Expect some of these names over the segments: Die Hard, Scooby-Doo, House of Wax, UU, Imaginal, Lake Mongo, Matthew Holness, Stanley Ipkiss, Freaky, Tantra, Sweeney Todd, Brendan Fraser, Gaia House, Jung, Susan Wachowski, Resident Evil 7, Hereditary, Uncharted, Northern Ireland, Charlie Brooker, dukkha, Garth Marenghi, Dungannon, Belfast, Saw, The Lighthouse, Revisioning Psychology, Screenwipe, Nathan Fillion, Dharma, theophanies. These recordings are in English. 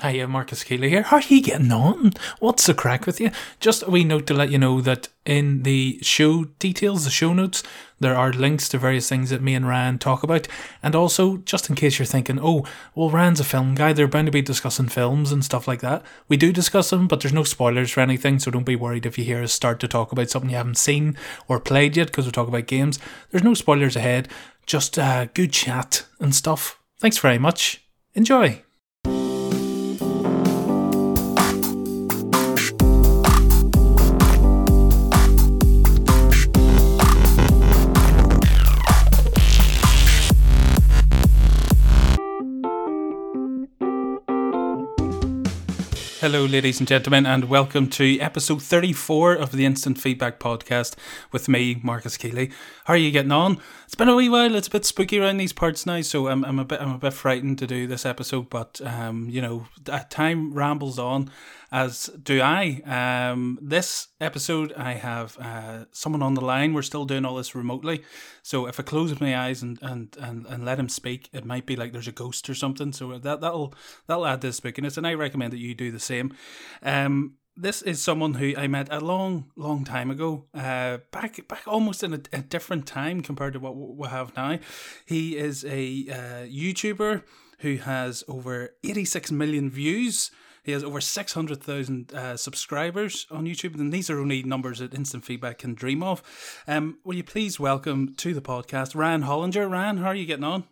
Hiya, Marcus Keeler here. How are you getting on? What's the crack with you? Just a wee note to let you know that in the show details, the show notes, there are links to various things that me and Ryan talk about. And also, just in case you're thinking, oh, well, Ryan's a film guy, they're bound to be discussing films and stuff like that. We do discuss them, but there's no spoilers for anything, so don't be worried if you hear us start to talk about something you haven't seen or played yet, because we talk about games. There's no spoilers ahead, just good chat and stuff. Thanks very much. Enjoy. Hello ladies and gentlemen, and welcome to episode 34 of the Instant Feedback Podcast with me, Marcus Keeley. How are you getting on? It's been a wee while, it's a bit spooky around these parts now, so I'm a bit frightened to do this episode, but you know, time rambles on, as do I. This episode I have someone on the line. We're still doing all this remotely, so if I close my eyes and let him speak, it might be like there's a ghost or something, so that'll add to the spookiness, and I recommend that you do the same. This is someone who I met a long time ago, back almost in a different time compared to what we have now. He is a YouTuber who has over 86 million views. He has over 600,000 subscribers on YouTube, and these are only numbers that Instant Feedback can dream of. Will you please welcome to the podcast Ryan Hollinger. Ryan, how are you getting on?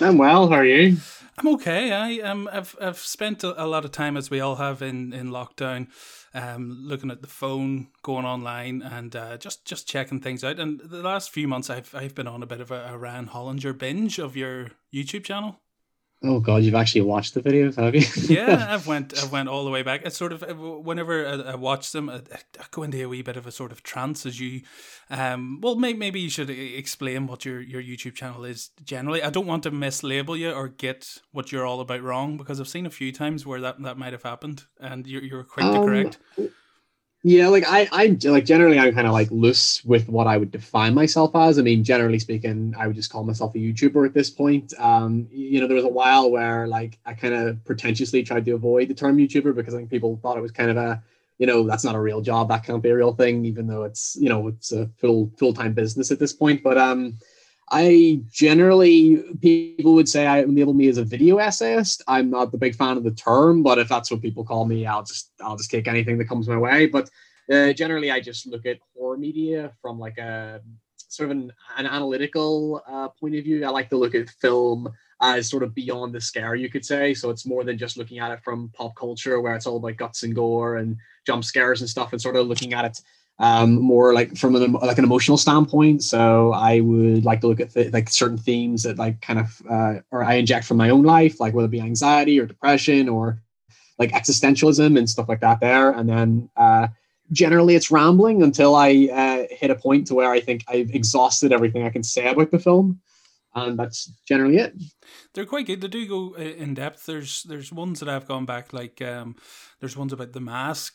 I'm well, how are you? I'm okay. I've spent a lot of time, as we all have, in lockdown, looking at the phone, going online, and just checking things out. And the last few months, I've been on a bit of a Ryan Hollinger binge of your YouTube channel. Oh God, you've actually watched the videos, have you? Yeah, I've went all the way back. It's sort of, whenever I watch them, I go into a wee bit of a sort of trance. As you, well, maybe you should explain what your YouTube channel is generally. I don't want to mislabel you or get what you're all about wrong, because I've seen a few times where that might have happened, and you're quick to correct. Yeah, like I like generally I'm kind of like loose with what I would define myself as. I mean, generally speaking, I would just call myself a YouTuber at this point. You know, there was a while where like I kind of pretentiously tried to avoid the term YouTuber, because I think people thought it was kind of a, you know, that's not a real job, that can't be a real thing, even though it's, you know, it's a full-time business at this point. But I generally, people would say I label me as a video essayist. I'm not the big fan of the term, but if that's what people call me, I'll just take anything that comes my way. But generally, I just look at horror media from like a sort of an analytical point of view. I like to look at film as sort of beyond the scare, you could say. So it's more than just looking at it from pop culture, where it's all about guts and gore and jump scares and stuff, and sort of looking at it more like from an emotional standpoint. So I would like to look at like certain themes that like kind of or I inject from my own life, like whether it be anxiety or depression or like existentialism and stuff like that there. And then generally it's rambling until I hit a point to where I think I've exhausted everything I can say about the film. And that's generally it. They're quite good. They do go in depth. There's ones that I've gone back, like there's ones about The Mask,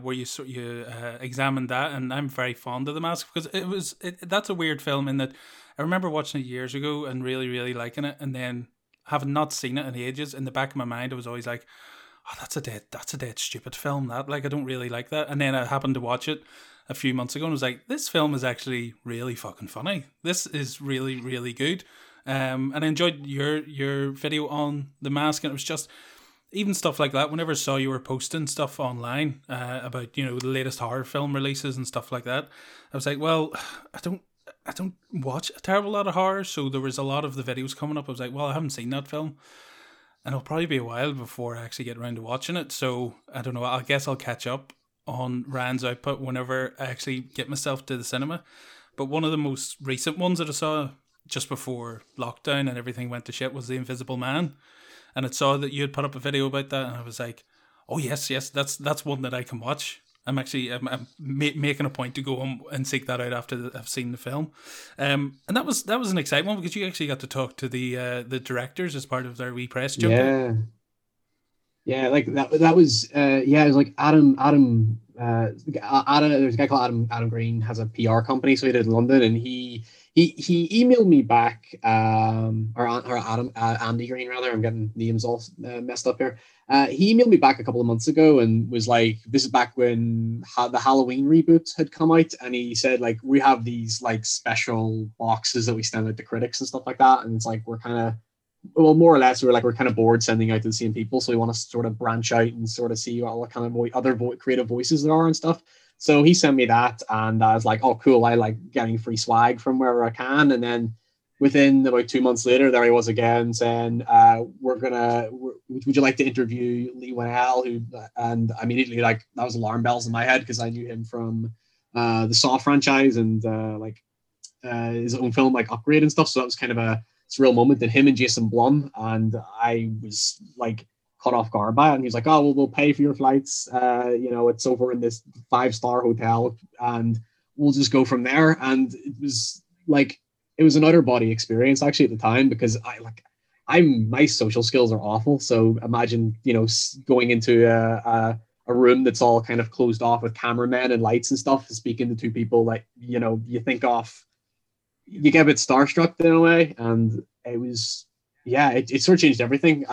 where you examined that, and I'm very fond of The Mask, because that's a weird film in that I remember watching it years ago and really liking it, and then having not seen it in ages, in the back of my mind I was always like, oh, that's a dead stupid film, that, like, I don't really like that. And then I happened to watch it a few months ago and was like, this film is actually really fucking funny, this is really good. And I enjoyed your video on The Mask, and it was just even stuff like that. Whenever I saw you were posting stuff online about, you know, the latest horror film releases and stuff like that, I was like, well, I don't watch a terrible lot of horror, so there was a lot of the videos coming up. I was like, well, I haven't seen that film, and it'll probably be a while before I actually get around to watching it. So I don't know. I guess I'll catch up on Ryan's output whenever I actually get myself to the cinema. But one of the most recent ones that I saw just before lockdown and everything went to shit was The Invisible Man. And I saw that you had put up a video about that, and I was like, "Oh yes, that's one that I can watch." I'm making a point to go home and seek that out after I've seen the film. And that was an exciting one, because you actually got to talk to the directors as part of their wee press jump. Yeah, like that was it was like Adam Adam, there's a guy called Adam Green has a PR company, so he did in London, and he emailed me back, Andy Green rather. I'm getting names all messed up here. He emailed me back a couple of months ago and was like, this is back when the Halloween reboot had come out, and he said, like, we have these like special boxes that we send out to critics and stuff like that, and it's like we're kind of, well, more or less, we were like, we're kind of bored sending out to the same people, so we want to sort of branch out and sort of see what kind of creative voices there are and stuff. So he sent me that, and I was like, oh, cool, I like getting free swag from wherever I can. And then within about 2 months later, there he was again saying, would you like to interview Leigh Whannell? And immediately, like, that was alarm bells in my head, because I knew him from the Saw franchise and his own film, like Upgrade and stuff. So that was kind of a real moment that him and Jason Blum, and I was like caught off guard by it. And he's like, oh, well, we'll pay for your flights, it's over in this 5-star hotel, and we'll just go from there. And it was an outer body experience actually at the time, because my social skills are awful, so imagine going into a room that's all kind of closed off with cameramen and lights and stuff, speaking to two people like you think off. You get a bit starstruck in a way, and it was, it sort of changed everything.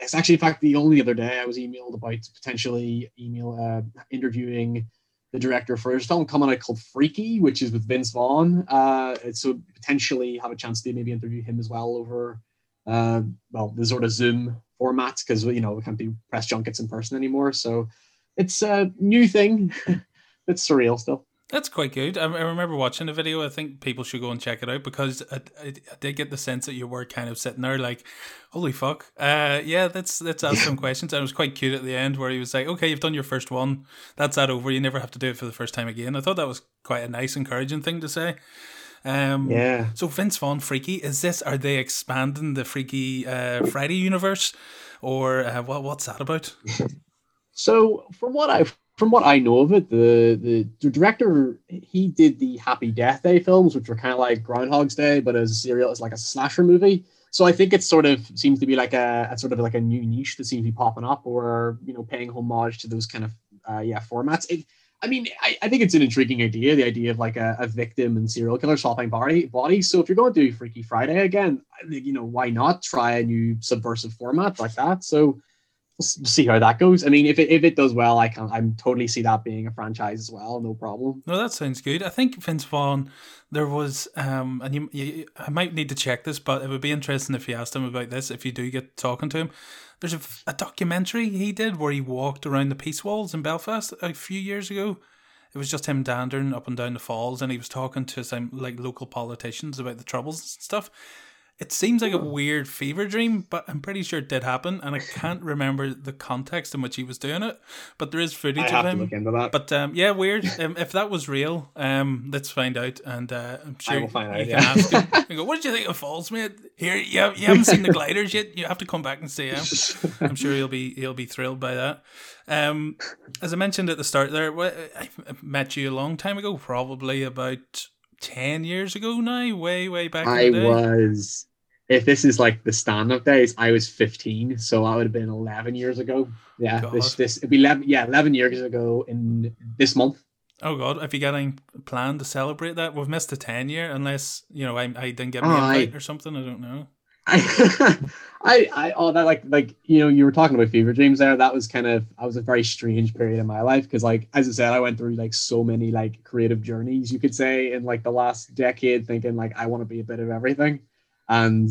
It's actually, in fact, the only other day I was emailed about potentially interviewing the director for his film coming out called Freaky, which is with Vince Vaughn. So potentially have a chance to maybe interview him as well over, the sort of Zoom format, because, we can't do press junkets in person anymore. So it's a new thing. It's surreal still. That's quite good. I remember watching the video. I think people should go and check it out, because I did get the sense that you were kind of sitting there like, holy fuck. Let's ask some questions. And it was quite cute at the end where he was like, okay, you've done your first one. That's that over. You never have to do it for the first time again. I thought that was quite a nice, encouraging thing to say. So Vince Vaughn, Freaky, are they expanding the Freaky Friday universe? Or what's that about? So from what I know of it, the director, he did the Happy Death Day films, which were kind of like Groundhog's Day, but as a serial, it's like a slasher movie. So I think it sort of seems to be like a sort of like a new niche that seems to be popping up, or paying homage to those kind of formats. I think it's an intriguing idea, the idea of like a victim and serial killer swapping bodies. So if you're going to do Freaky Friday again, why not try a new subversive format like that? So we'll see how that goes. I mean, if it does well, I totally see that being a franchise as well. No problem. No, that sounds good. I think Vince Vaughn, there was, and I might need to check this, but it would be interesting if you asked him about this, if you do get talking to him. There's a documentary he did where he walked around the Peace Walls in Belfast a few years ago. It was just him dandering up and down the falls, and he was talking to some like local politicians about the Troubles and stuff. It seems like a weird fever dream, but I'm pretty sure it did happen, and I can't remember the context in which he was doing it. But there is footage of him. I have to look into that. But weird. If that was real, let's find out. And I'm sure we'll find out. Can ask him. You go, what did you think of falls, mate? Here, you haven't seen the gliders yet. You have to come back and see him. I'm sure he'll be thrilled by that. As I mentioned at the start, there, I met you a long time ago, probably about 10 years ago now, way back in the day. If this is like the stand-up days, I was 15, so I would have been 11 years ago. Yeah, God. this it'd be 11 years ago in this month. Oh God, have you got any plan to celebrate that? We've missed the 10 year, unless I didn't get me a invite or something. I don't know. You were talking about fever dreams there. That was I was a very strange period in my life, because as I said, I went through so many creative journeys, you could say, in the last decade, thinking I want to be a bit of everything. And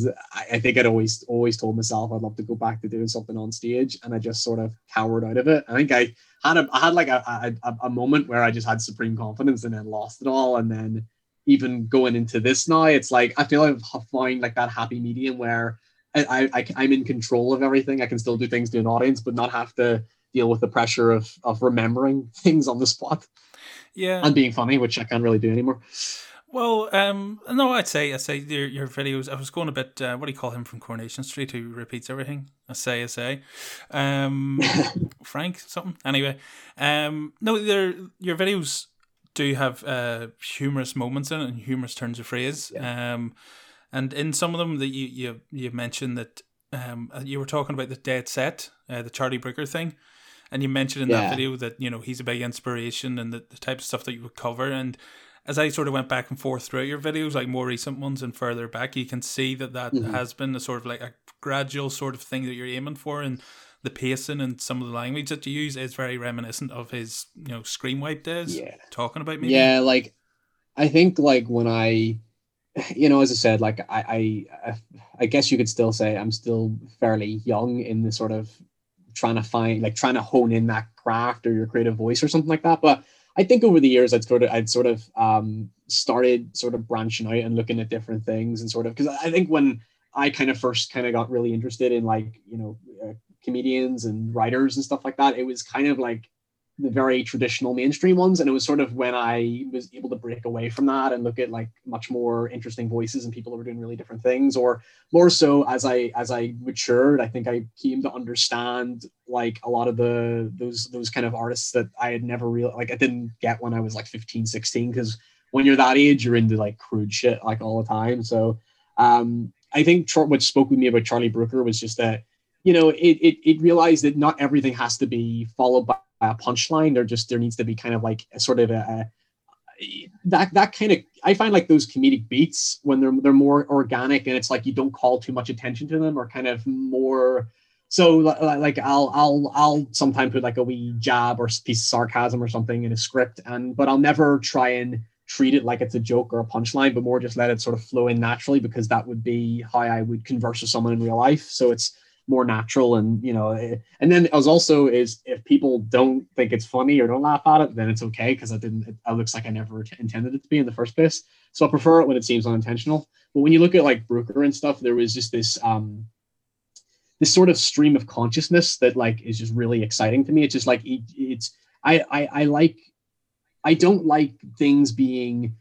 I think I'd always told myself I'd love to go back to doing something on stage, and I just sort of cowered out of it. I think I had a moment where I just had supreme confidence and then lost it all. And then even going into this now, it's I feel I've found that happy medium where I'm in control of everything. I can still do things to an audience, but not have to deal with the pressure of remembering things on the spot. Yeah, and being funny, which I can't really do anymore. Well, no, I'd say your videos. I was going a bit. What do you call him from Coronation Street who repeats everything? I say. Frank something. Anyway, no, your videos do have humorous moments in it and humorous turns of phrase. Yeah. And in some of them that you mentioned that you were talking about the Dead Set, the Charlie Brooker thing. And you mentioned in that video that, you know, he's a big inspiration and the type of stuff that you would cover. And as I sort of went back and forth throughout your videos, like more recent ones and further back, you can see that has been a sort of like a gradual sort of thing that you're aiming for. And the pacing and some of the language that you use is very reminiscent of his, you know, Screenwipe days, talking about maybe. Yeah, like, I think, like, when I, you know, as I said, like, I guess you could still say I'm still fairly young in the sort of trying to find, like, trying to hone in that craft or your creative voice or something like that. But I think over the years, I'd sort of started sort of branching out and looking at different things and sort of, because I think when I first got really interested in, like, you know, comedians and writers and stuff like that, it was kind of like the very traditional mainstream ones, and it was sort of when I was able to break away from that and look at like much more interesting voices and people that were doing really different things. Or more so as I matured, I think I came to understand like a lot of those kind of artists that I had never really, like, I didn't get when I was like 15, 16, because when you're that age you're into like crude shit like all the time. So I think what spoke with me about Charlie Brooker was just that, you know, it realized that not everything has to be followed by a punchline. There needs to be kind of like a sort of that kind of, I find like those comedic beats when they're more organic and it's like, you don't call too much attention to them, or kind of more. So like I'll sometimes put like a wee jab or piece of sarcasm or something in a script, but I'll never try and treat it like it's a joke or a punchline, but more just let it sort of flow in naturally, because that would be how I would converse with someone in real life. So it's more natural, and you know, and then as also is, if people don't think it's funny or don't laugh at it, then it's okay, because it looks like I never intended it to be in the first place. So I prefer it when it seems unintentional. But when you look at like Brooker and stuff, there was just this this sort of stream of consciousness that like is just really exciting to me. It's just like I don't like things being,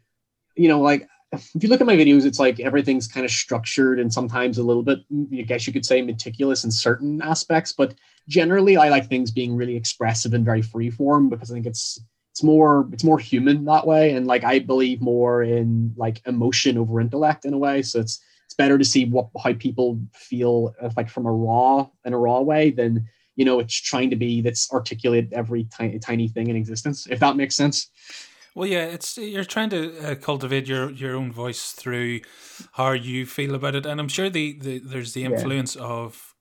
you know, like, if you look at my videos, it's like everything's kind of structured and sometimes a little bit, I guess you could say, meticulous in certain aspects. But generally, I like things being really expressive and very free form, because I think it's more human that way. And like I believe more in like emotion over intellect in a way. So it's better to see how people feel like from a raw way than, you know, it's trying to be that's articulate every tiny thing in existence, if that makes sense. Well, yeah, you're trying to cultivate your own voice through how you feel about it, and I'm sure there's the influence of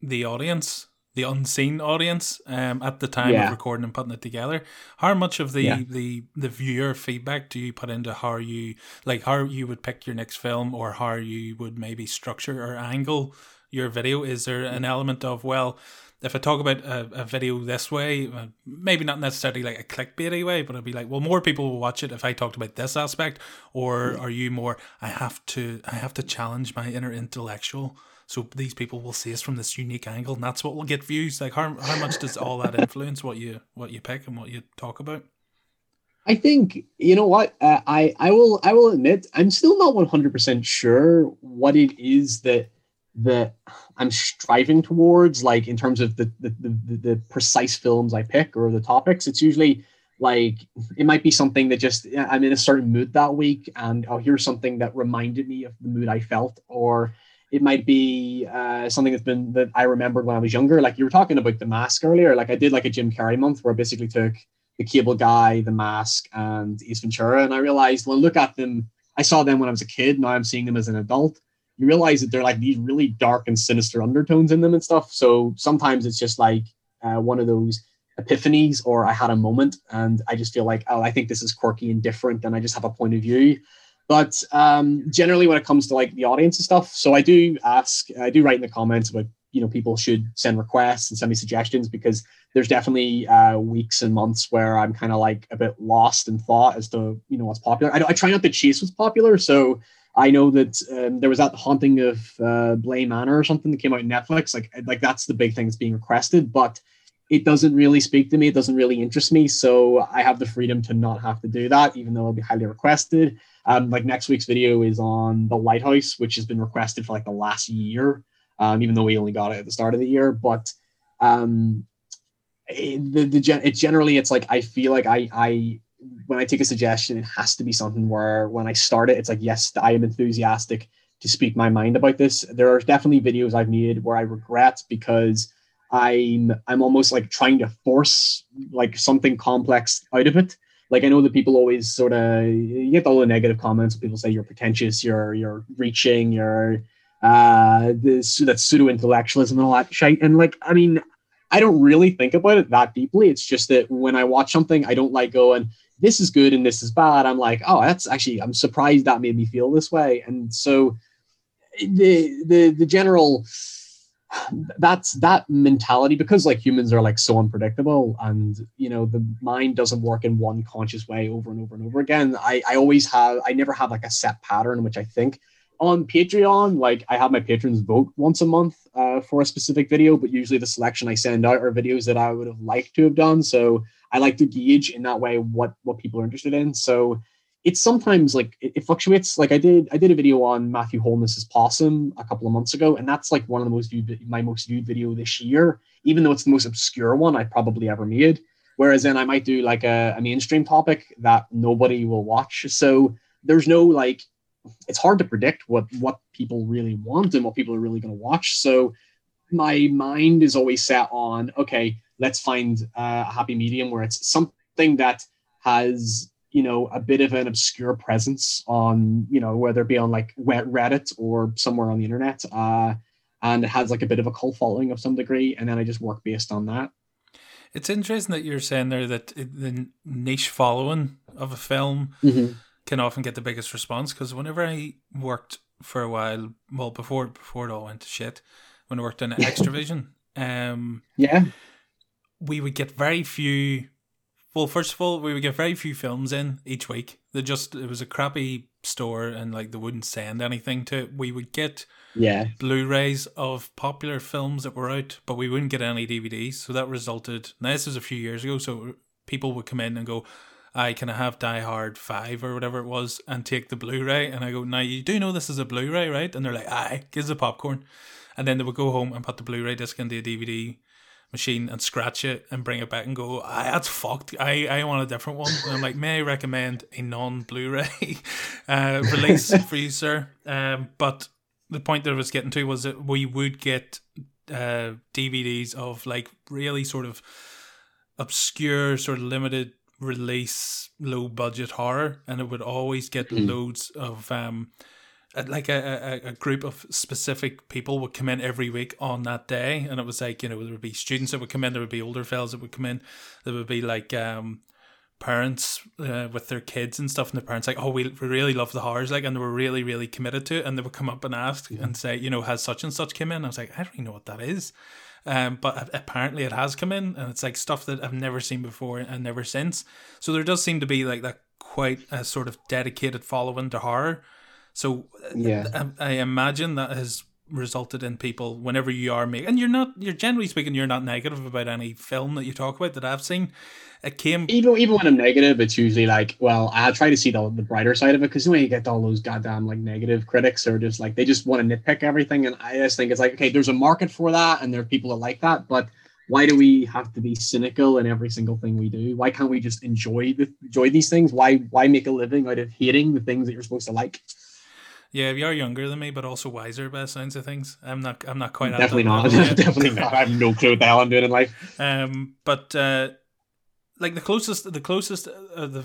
the audience, the unseen audience, at the time of recording and putting it together. How much of the viewer feedback do you put into how you would pick your next film, or how you would maybe structure or angle your video? Is there an element of, well, if I talk about a video this way, maybe not necessarily like a clickbaity way, but I'd be like, well, more people will watch it if I talked about this aspect? Or are you more, I have to challenge my inner intellectual, so these people will see us from this unique angle, and that's what will get views? Like, how much does all that influence what you pick and what you talk about? I think, you know what, I will admit, I'm still not 100% sure what it is that I'm striving towards, like in terms of the precise films I pick or the topics. It's usually like, it might be something that just, I'm in a certain mood that week, and I'll hear something that reminded me of the mood I felt, or it might be something that I remembered when I was younger. Like you were talking about The Mask earlier. Like I did like a Jim Carrey month where I basically took The Cable Guy, The Mask, and Ace Ventura. And I realized when I look at them, I saw them when I was a kid, now I'm seeing them as an adult. You realize that they're like these really dark and sinister undertones in them and stuff. So sometimes it's just like one of those epiphanies, or I had a moment and I just feel like, oh, I think this is quirky and different, and I just have a point of view. But generally when it comes to like the audience and stuff, so I do write in the comments about, you know, people should send requests and send me suggestions, because there's definitely weeks and months where I'm kind of like a bit lost in thought as to, you know, what's popular. I try not to chase what's popular. So I know that there was that Haunting of Bly Manor or something that came out on Netflix. Like that's the big thing that's being requested, but it doesn't really speak to me. It doesn't really interest me. So I have the freedom to not have to do that, even though it'll be highly requested. Like next week's video is on The Lighthouse, which has been requested for like the last year, even though we only got it at the start of the year. But generally, it's like, I feel like I when I take a suggestion, it has to be something where when I start it, it's like, yes, I am enthusiastic to speak my mind about this. There are definitely videos I've made where I regret because I'm almost like trying to force like something complex out of it. Like, I know that people always sort of, you get all the negative comments. People say you're pretentious, you're reaching, you're that's pseudo-intellectualism and all that shit. And like, I mean, I don't really think about it that deeply. It's just that when I watch something, I don't like going, this is good and this is bad. I'm like, oh, that's actually, I'm surprised that made me feel this way. And so the general, that's that mentality, because like humans are like so unpredictable, and you know, the mind doesn't work in one conscious way over and over and over again. I never have like a set pattern, which I think on Patreon, like I have my patrons vote once a month for a specific video, but usually the selection I send out are videos that I would have liked to have done. So I like to gauge in that way what people are interested in. So it's sometimes like it fluctuates. Like I did a video on Matthew Holness's Possum a couple of months ago, and that's like one of the my most viewed video this year, even though it's the most obscure one I probably ever made. Whereas then I might do like a mainstream topic that nobody will watch. So there's no like, it's hard to predict what people really want and what people are really going to watch. So my mind is always set on, okay, let's find a happy medium where it's something that has, you know, a bit of an obscure presence on, you know, whether it be on like Reddit or somewhere on the internet, and it has like a bit of a cult following of some degree, and then I just work based on that. It's interesting that you're saying there that the niche following of a film mm-hmm. can often get the biggest response, because whenever I worked for a while, well, before it all went to shit, when I worked on Extravision, we would get very few. Well, first of all, we would get very few films in each week. It was a crappy store, and like they wouldn't send anything to it. We would get Blu-rays of popular films that were out, but we wouldn't get any DVDs. So that resulted, now this was a few years ago, so people would come in and go, I can have Die Hard 5 or whatever it was, and take the Blu-ray. And I go, now you do know this is a Blu-ray, right? And they're like, aye, give us the popcorn. And then they would go home and put the Blu-ray disc into a DVD machine and scratch it and bring it back and go, that's fucked, I want a different one. And I'm like, may I recommend a non-Blu-ray release for you, sir? But the point that I was getting to was that we would get DVDs of like really sort of obscure, sort of limited release, low budget horror, and it would always get loads of like a group of specific people would come in every week on that day. And it was like, you know, there would be students that would come in, there would be older fellas that would come in, there would be like parents with their kids and stuff, and the parents like, oh, we really love the horrors, like, and they were really, really committed to it, and they would come up and ask and say, you know, has such and such come in? I was like, I don't even know what that is. But apparently it has come in, and it's like stuff that I've never seen before and never since. So there does seem to be like that quite a sort of dedicated following to horror. So I imagine that has resulted in people, whenever you are making, and you're generally speaking, you're not negative about any film that you talk about that I've seen. It came even when I'm negative, it's usually like, well, I try to see the brighter side of it, because the way you get all those goddamn like negative critics are just like, they just want to nitpick everything, and I just think it's like, okay, there's a market for that, and there are people that like that, but why do we have to be cynical in every single thing we do? Why can't we just enjoy these things? Why make a living out of hating the things that you're supposed to like? Yeah, you are younger than me, but also wiser by the sounds of things. I'm not quite. Definitely not. I have no clue what the hell I'm doing in life. Like the closest of the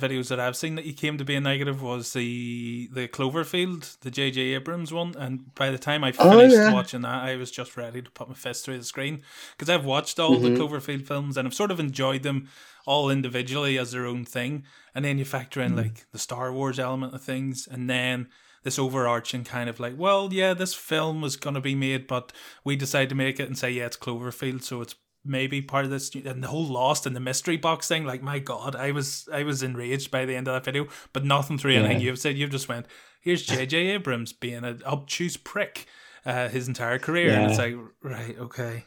videos that I've seen that you came to being negative was the Cloverfield, the J.J. Abrams one. And by the time I finished watching that, I was just ready to put my fist through the screen, because I've watched all the Cloverfield films and I've sort of enjoyed them all individually as their own thing. And then you factor in like the Star Wars element of things, and then this overarching kind of like, well, yeah, this film was going to be made, but we decided to make it and say, yeah, it's Cloverfield, so it's maybe part of this. And the whole Lost and the mystery box thing, like, my God, I was enraged by the end of that video, but nothing through anything you've said. You've just went, here's J.J. Abrams being an obtuse prick his entire career. Yeah. And it's like, right, okay.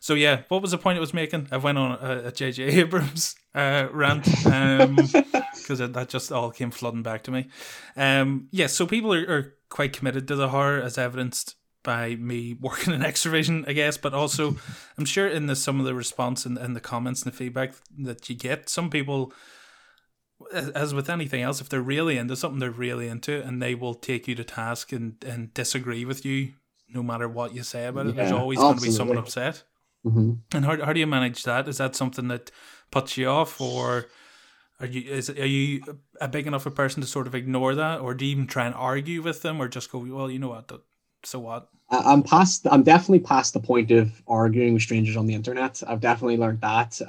So yeah, what was the point I was making? I went on a J.J. Abrams rant, because that just all came flooding back to me. So people are quite committed to the horror, as evidenced by me working in Extravision, I guess, but also I'm sure in some of the response and the comments and the feedback that you get, some people, as with anything else, if they're really into something, they're really into it, and they will take you to task and disagree with you no matter what you say about it. There's always going to be someone upset. Mm-hmm. And how do you manage that? Is that something that puts you off, or are you a big enough a person to sort of ignore that, or do you even try and argue with them, or just go, well, you know what, so what? I'm definitely past the point of arguing with strangers on the internet. I've definitely learned that.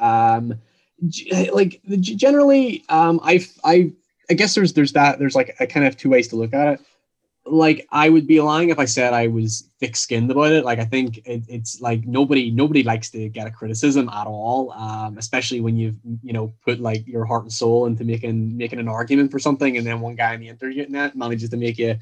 I guess there's like a kind of two ways to look at it. Like, I would be lying if I said I was thick-skinned about it. Like, I think it's like nobody likes to get a criticism at all, especially when you've, put like your heart and soul into making an argument for something, and then one guy on the internet manages to make you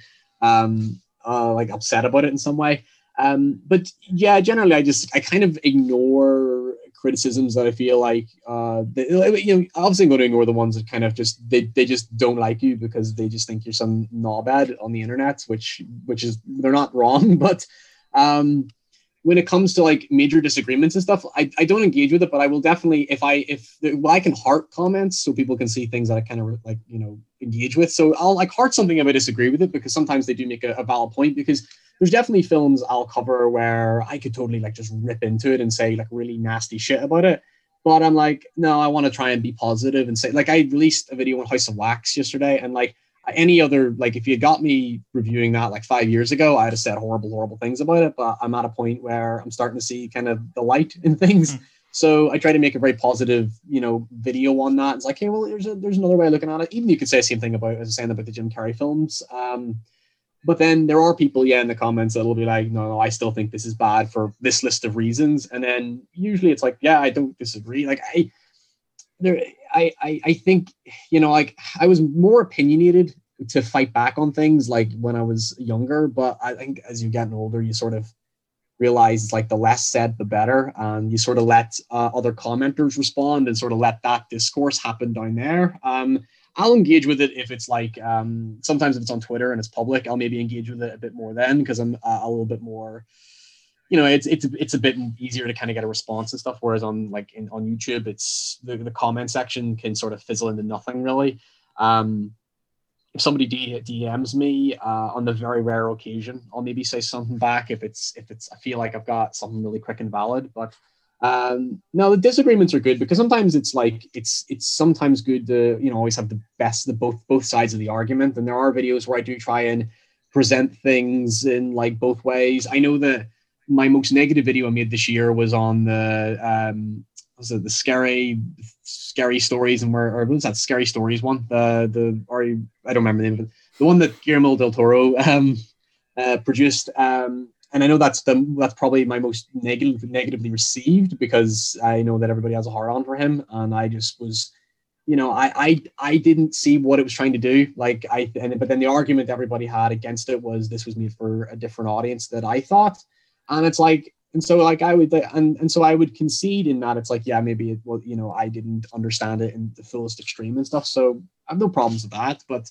like upset about it in some way. But yeah, generally I kind of ignore criticisms that I feel like obviously I'm going to ignore the ones that kind of just they just don't like you because they just think you're some knobhead on the internet, which is, they're not wrong, but when it comes to like major disagreements and stuff, I don't engage with it, but I will definitely I can heart comments so people can see things that I kind of like engage with. So I'll like heart something if I disagree with it, because sometimes they do make a valid point, because there's definitely films I'll cover where I could totally like just rip into it and say like really nasty shit about it. But I'm like, no, I want to try and be positive and say, like, I released a video on House of Wax yesterday, and like any other, like if you got me reviewing that like 5 years ago, I'd have said horrible things about it. But I'm at a point where I'm starting to see kind of the light in things. Mm. So I try to make a very positive, video on that. It's like, hey, well, there's another way of looking at it. Even you could say the same thing about, as I was saying, about the Jim Carrey films. But then there are people, in the comments that will be like, no, I still think this is bad for this list of reasons. And then usually it's like, yeah, I don't disagree. Like I think, like I was more opinionated to fight back on things like when I was younger, but I think as you're getting older, you sort of realize it's like the less said, the better. And you sort of let other commenters respond and sort of let that discourse happen down there. I'll engage with it if it's like, sometimes if it's on Twitter and it's public, I'll maybe engage with it a bit more then, because I'm a little bit more, it's a bit easier to kind of get a response and stuff. Whereas on YouTube, it's the comment section can sort of fizzle into nothing really. If somebody DMs me on the very rare occasion, I'll maybe say something back if it's I feel like I've got something really quick and valid, but. No, the disagreements are good, because sometimes it's like it's sometimes good to always have the best, both sides of the argument. And there are videos where I do try and present things in like both ways. I know that my most negative video I made this year was on the the Scary Stories, and Scary Stories one, I don't remember the name of it, the one that Guillermo del Toro produced. And I know that's probably my most negatively received, because I know that everybody has a hard on for him, and I just was, I didn't see what it was trying to do. But then the argument everybody had against it was this was made for a different audience that I thought, and it's like, and so like I would, and so I would concede in that it's like, yeah, maybe it, well, I didn't understand it in the fullest extreme and stuff. So I have no problems with that, but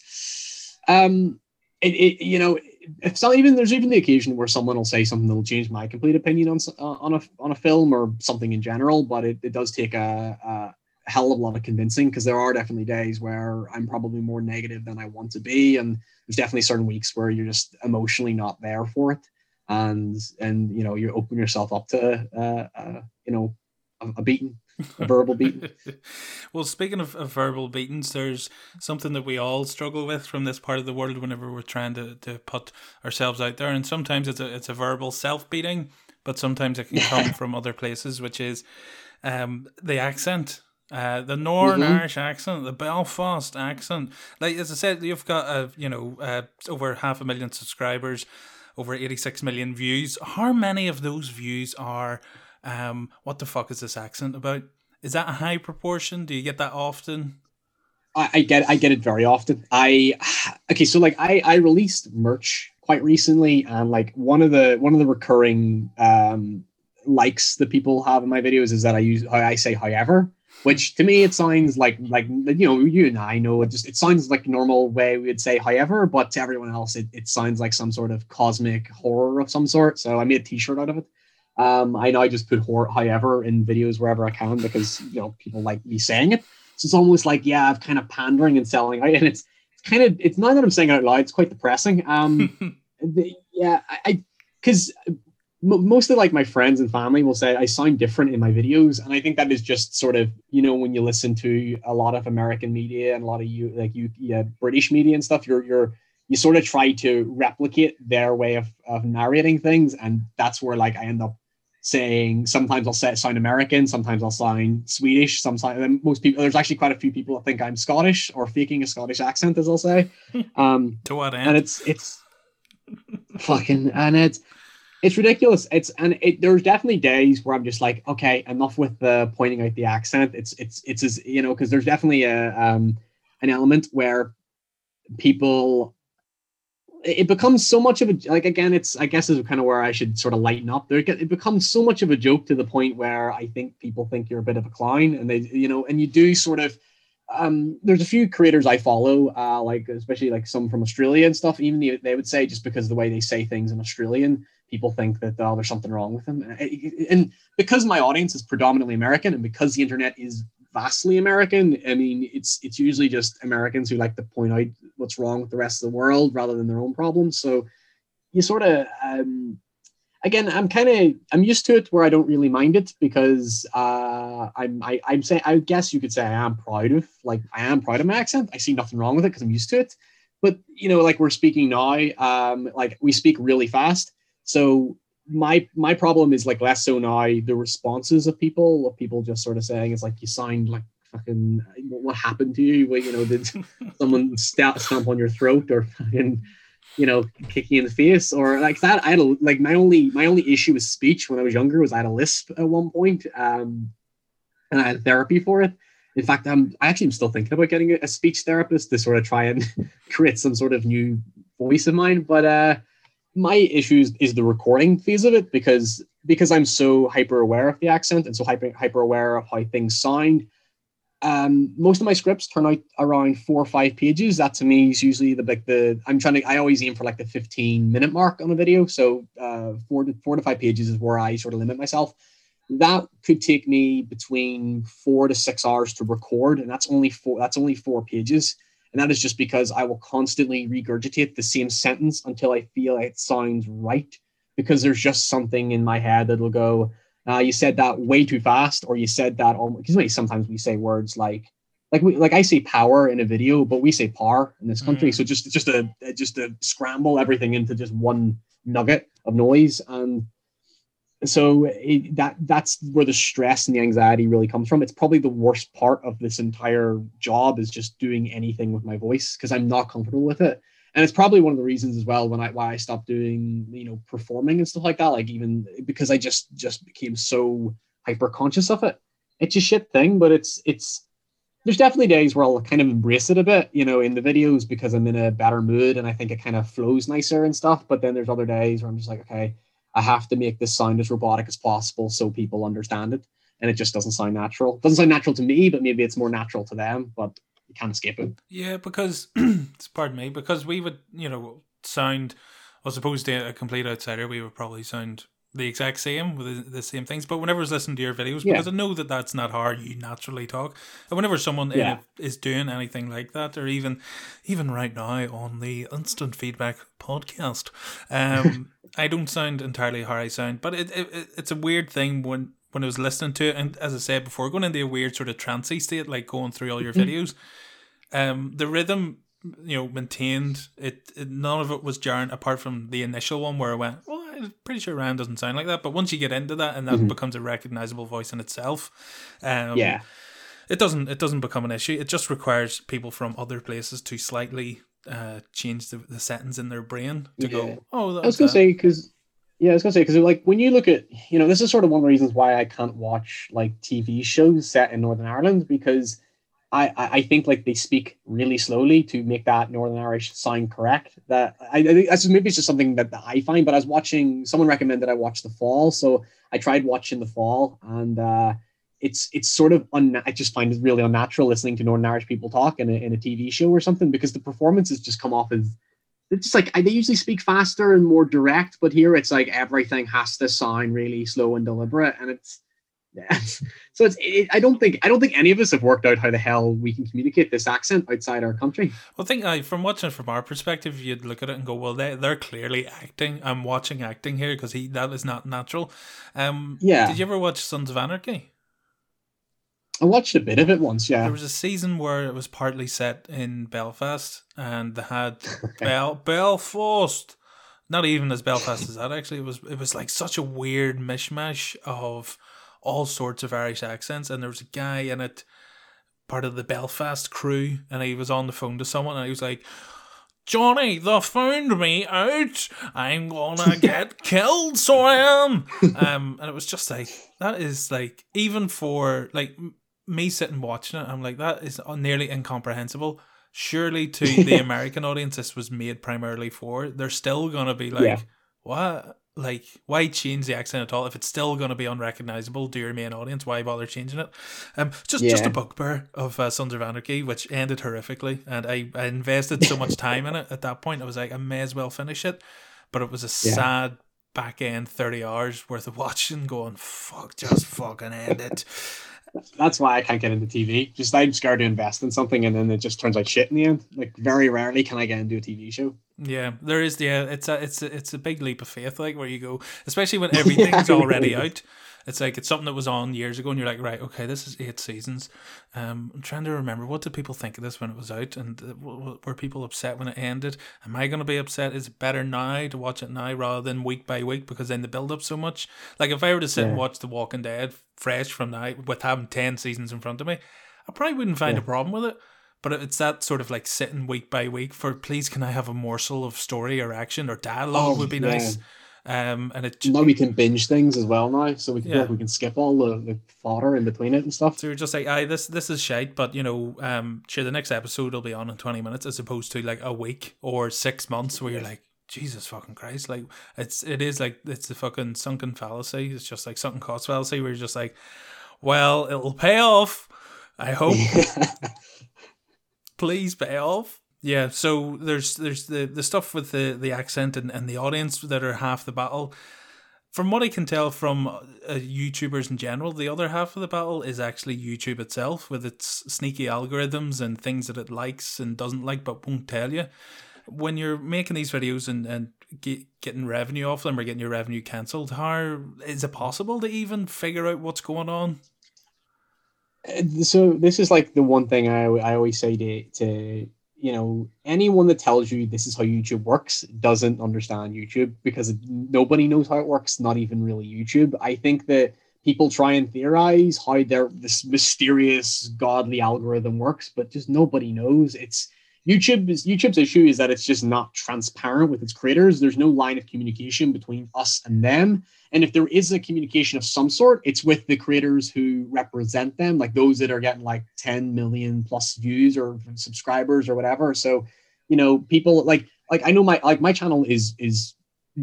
it's not even, there's even the occasion where someone will say something that will change my complete opinion on a film or something in general, but it does take a hell of a lot of convincing, because there are definitely days where I'm probably more negative than I want to be, and there's definitely certain weeks where you're just emotionally not there for it, and you open yourself up to a beating. A verbal beating. Well, speaking of verbal beatings, there's something that we all struggle with from this part of the world whenever we're trying to put ourselves out there, and sometimes it's a verbal self-beating, but sometimes it can come from other places, which is the accent, the Northern Irish accent, the Belfast accent. Like, as I said, you've got over 500,000 subscribers, over 86 million views. How many of those views are what the fuck is this accent about? Is that a high proportion? Do you get that often? I get it very often. I released merch quite recently, and like one of the recurring likes that people have in my videos is that I say however, which to me it sounds like you and I know it sounds like a normal way we would say however, but to everyone else it sounds like some sort of cosmic horror of some sort. So I made a t-shirt out of it. I know I just put however in videos wherever I can, because people like me saying it, so it's almost like, yeah, I've kind of pandering and selling, right? And it's not that I'm saying it out loud, it's quite depressing. Yeah, because mostly like my friends and family will say I sound different in my videos. And I think that is just sort of, you know, when you listen to a lot of American media and a lot of British media and stuff, you sort of try to replicate their way of narrating things. And that's where like I end up saying, sometimes I'll say sound American, sometimes I'll sound Swedish, sometimes most people, there's actually quite a few people that think I'm Scottish or faking a Scottish accent, as I'll say. To what end? And it's fucking, and it's ridiculous. There's definitely days where I'm just like, okay, enough with the pointing out the accent. It's as, you know, because there's definitely an element where people, it becomes so much of a, like, again, it's, I guess, is kind of where I should sort of lighten up there. It becomes so much of a joke to the point where I think people think you're a bit of a clown, and they, you know, and you do sort of, there's a few creators I follow, like, especially like some from Australia and stuff, even they would say, just because of the way they say things in Australian, people think that there's something wrong with them. And because my audience is predominantly American, and because the internet is vastly American, I mean, it's usually just Americans who like to point out what's wrong with the rest of the world rather than their own problems. So you sort of, again, I'm used to it where I don't really mind it, because I guess you could say I am proud of my accent. I see nothing wrong with it because I'm used to it. But, you know, like we're speaking now, like we speak really fast. So my problem is like less so now the responses of people just sort of saying, it's like, you sound like fucking, what happened to you? Well, you know, did someone stamp on your throat or fucking, you know, kick you in the face or like that? I had my only issue with speech when I was younger was I had a lisp at one point, and I had therapy for it. In fact, I actually am still thinking about getting a speech therapist to sort of try and create some sort of new voice of mine, but my issue is the recording phase of it, because I'm so hyper aware of the accent and so hyper aware of how things sound. Most of my scripts turn out around 4 or 5 pages. That to me is usually I always aim for like the 15-minute mark on a video. So 4 to 5 pages is where I sort of limit myself. That could take me between 4 to 6 hours to record, and that's only four pages. And that is just because I will constantly regurgitate the same sentence until I feel it sounds right, because there's just something in my head that'll go, you said that way too fast, or you said that almost, because sometimes we say words like I say power in a video, but we say par in this country. So just to scramble everything into just one nugget of noise. And so that's where the stress and the anxiety really comes from. It's probably the worst part of this entire job is just doing anything with my voice, because I'm not comfortable with it. And it's probably one of the reasons as well why I stopped doing, you know, performing and stuff like that. Like, even because I just became so hyper conscious of it. It's a shit thing, but it's there's definitely days where I'll kind of embrace it a bit, you know, in the videos, because I'm in a better mood and I think it kind of flows nicer and stuff. But then there's other days where I'm just like, okay, I have to make this sound as robotic as possible so people understand it. And it just doesn't sound natural. It doesn't sound natural to me, but maybe it's more natural to them, but you can't escape it. Yeah, because, pardon me, because we would, you know, sound, as opposed to a complete outsider, we would probably sound the exact same with the same things. But whenever I was listening to your videos, because I know that that's not how you naturally talk. And whenever someone is doing anything like that, or even right now on the Instant Feedback Podcast, I don't sound entirely how I sound. But it's a weird thing when I was listening to it. And as I said before, going into a weird sort of trancey state, like going through all your videos, the rhythm, you know, maintained. It none of it was jarring, apart from the initial one where I went, well, I'm pretty sure Ryan doesn't sound like that. But once you get into that, and that becomes a recognizable voice in itself, it doesn't become an issue. It just requires people from other places to slightly change the settings in their brain to go, oh, that was that. I was gonna say because like when you look at, you know, this is sort of one of the reasons why I can't watch like TV shows set in Northern Ireland, because I think like they speak really slowly to make that Northern Irish sound correct. That I think that's maybe it's just something that I find. But I was watching, someone recommended I watch The Fall, so I tried watching The Fall, and it's sort of I just find it really unnatural listening to Northern Irish people talk in a TV show or something, because the performances just come off as, it's just like they usually speak faster and more direct, but here it's like everything has to sound really slow and deliberate, and it's. So I don't think any of us have worked out how the hell we can communicate this accent outside our country. Well, I think from watching it from our perspective, you'd look at it and go, well, they're clearly acting. I'm watching acting here because that is not natural. Yeah. Did you ever watch Sons of Anarchy? I watched a bit of it once, yeah. There was a season where it was partly set in Belfast, and they had Belfast. Not even as Belfast as that, actually. It was like such a weird mishmash of all sorts of Irish accents, and there was a guy in it, part of the Belfast crew, and he was on the phone to someone, and he was like, Johnny, they found me out, I'm gonna get killed, so I am. And it was just like, that is like, even for like me sitting watching it, I'm like, that is nearly incomprehensible. Surely to the American audience this was made primarily for, they're still gonna be like, what? Like, why change the accent at all? If it's still going to be unrecognizable to your main audience, why bother changing it? Just a bugbear of Sons of Anarchy, which ended horrifically. And I invested so much time in it at that point. I was like, I may as well finish it. But it was a sad back end 30 hours worth of watching going, fuck, just fucking end it. That's why I can't get into TV. Just I'm scared to invest in something and then it just turns out shit in the end. Like, very rarely can I get into a TV show. Yeah, there is. Yeah, it's a big leap of faith, like, where you go, especially when everything's already out. It's like it's something that was on years ago, and you're like, right, okay, this is 8 seasons. I'm trying to remember, what did people think of this when it was out, and were people upset when it ended? Am I going to be upset? Is it better now to watch it now rather than week by week, because then the build up so much? Like, if I were to sit and watch The Walking Dead fresh from now with having 10 seasons in front of me, I probably wouldn't find a problem with it. But it's that sort of like sitting week by week for, please, can I have a morsel of story or action or dialogue would be nice. And now we can binge things as well now, so we can we can skip all the fodder in between it and stuff. So you're just like, aye, this is shite, but you know, sure, the next episode will be on in 20 minutes as opposed to like a week or 6 months where you're like, Jesus fucking Christ, like it is like it's the fucking sunken fallacy. It's just like sunken cost fallacy where you're just like, well, it'll pay off, I hope. Please pay off. Yeah, so there's the stuff with the accent and the audience that are half the battle. From what I can tell from YouTubers in general, the other half of the battle is actually YouTube itself, with its sneaky algorithms and things that it likes and doesn't like but won't tell you. When you're making these videos and getting revenue off them or getting your revenue cancelled, how is it possible to even figure out what's going on? So this is like the one thing I always say to you know, anyone that tells you this is how YouTube works doesn't understand YouTube, because nobody knows how it works, not even really YouTube. I think that people try and theorize how this mysterious godly algorithm works, but just nobody knows. It's YouTube's issue is that it's just not transparent with its creators. There's no line of communication between us and them. And if there is a communication of some sort, it's with the creators who represent them, like those that are getting like 10 million plus views or subscribers or whatever. So, you know, people like I know my channel is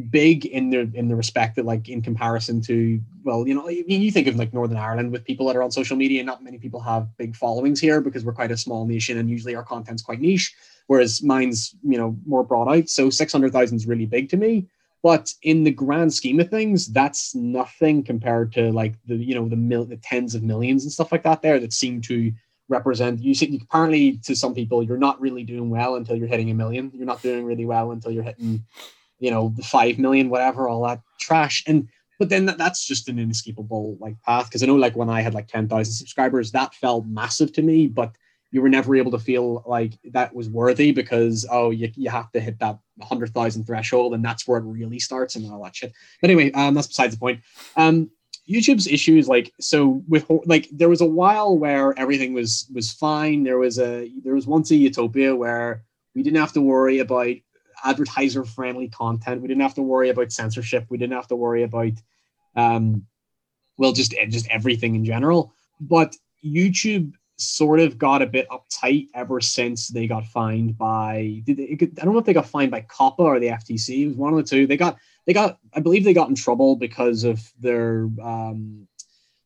big in the respect that, like, in comparison to, well, you know, you think of like Northern Ireland with people that are on social media, not many people have big followings here because we're quite a small nation and usually our content's quite niche, whereas mine's, you know, more broad out. So 600,000 is really big to me, but in the grand scheme of things, that's nothing compared to like the, you know, the tens of millions and stuff like that there that seem to represent you. See, apparently to some people, you're not really doing well until you're hitting 1 million. You're not doing really well until you're hitting, you know, the 5 million, whatever, all that trash. And but then that's just an inescapable like path, because I know like when I had like 10,000 subscribers, that felt massive to me, but you were never able to feel like that was worthy because you have to hit that 100,000 threshold, and that's where it really starts and all that shit. But anyway, that's besides the point. YouTube's issues, like, so with like there was a while where everything was fine. There was once a utopia where we didn't have to worry about advertiser-friendly content. We didn't have to worry about censorship. We didn't have to worry about, just everything in general. But YouTube sort of got a bit uptight ever since they got fined by, I don't know if they got fined by COPPA or the FTC. It was one of the two. I believe they got in trouble because of their,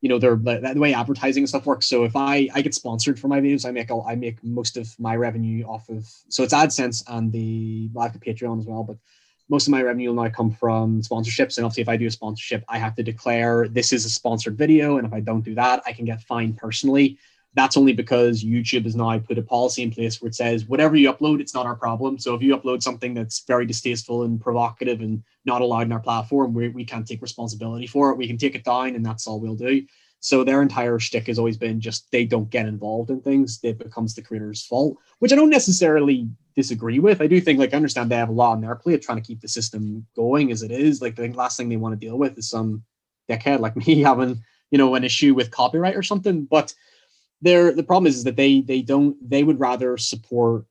you know, the way advertising and stuff works. So if I get sponsored for my videos, I make most of my revenue off of, so it's AdSense and the lack of Patreon as well. But most of my revenue will now come from sponsorships. And obviously if I do a sponsorship, I have to declare this is a sponsored video. And if I don't do that, I can get fined personally. That's only because YouTube has now put a policy in place where it says, whatever you upload, it's not our problem. So if you upload something that's very distasteful and provocative and not allowed in our platform, we can't take responsibility for it. We can take it down and that's all we'll do. So their entire shtick has always been just, they don't get involved in things. It becomes the creator's fault, which I don't necessarily disagree with. I do think, like, I understand they have a lot on their plate trying to keep the system going as it is. Like, the last thing they want to deal with is some dickhead like me having, you know, an issue with copyright or something. But the problem is that they would rather support.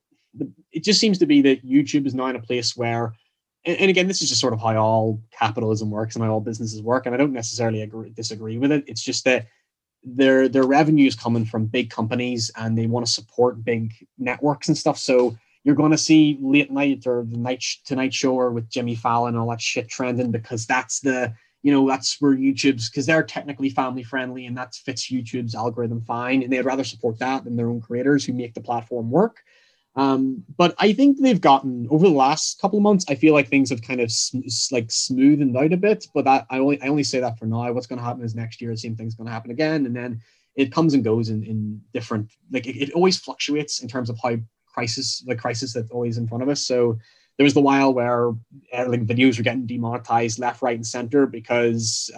It just seems to be that YouTube is now in a place where, and again, this is just sort of how all capitalism works and how all businesses work. And I don't necessarily disagree with it. It's just that their revenue is coming from big companies and they want to support big networks and stuff. So you're going to see late night or the Tonight Show or with Jimmy Fallon and all that shit trending, because that's that's where YouTube's, because they're technically family friendly and that fits YouTube's algorithm fine. And they'd rather support that than their own creators who make the platform work. But I think they've gotten, over the last couple of months, I feel like things have kind of smoothened out a bit, but that I only say that for now. What's going to happen is next year, the same thing's going to happen again. And then it comes and goes in different, like it always fluctuates in terms of how the crisis that's always in front of us. So there was the while where like videos were getting demonetized left, right, and center because,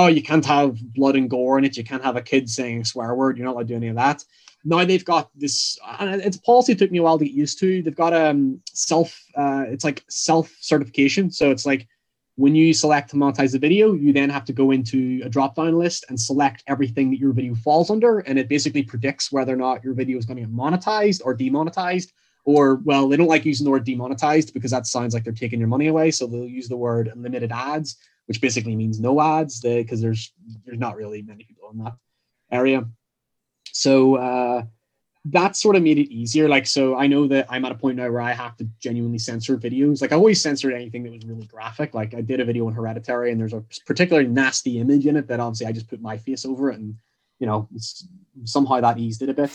you can't have blood and gore in it. You can't have a kid saying a swear word. You're not allowed to do any of that. Now they've got this, and it's a policy that took me a while to get used to. They've got it's like self-certification. So it's like when you select to monetize the video, you then have to go into a drop-down list and select everything that your video falls under. And it basically predicts whether or not your video is going to get monetized or demonetized. Or, well, they don't like using the word demonetized because that sounds like they're taking your money away. So they'll use the word limited ads, which basically means no ads, because there's not really many people in that area. So that sort of made it easier. Like, so I know that I'm at a point now where I have to genuinely censor videos. Like, I always censored anything that was really graphic. Like, I did a video on Hereditary and there's a particularly nasty image in it that obviously I just put my face over it, and, you know, somehow that eased it a bit.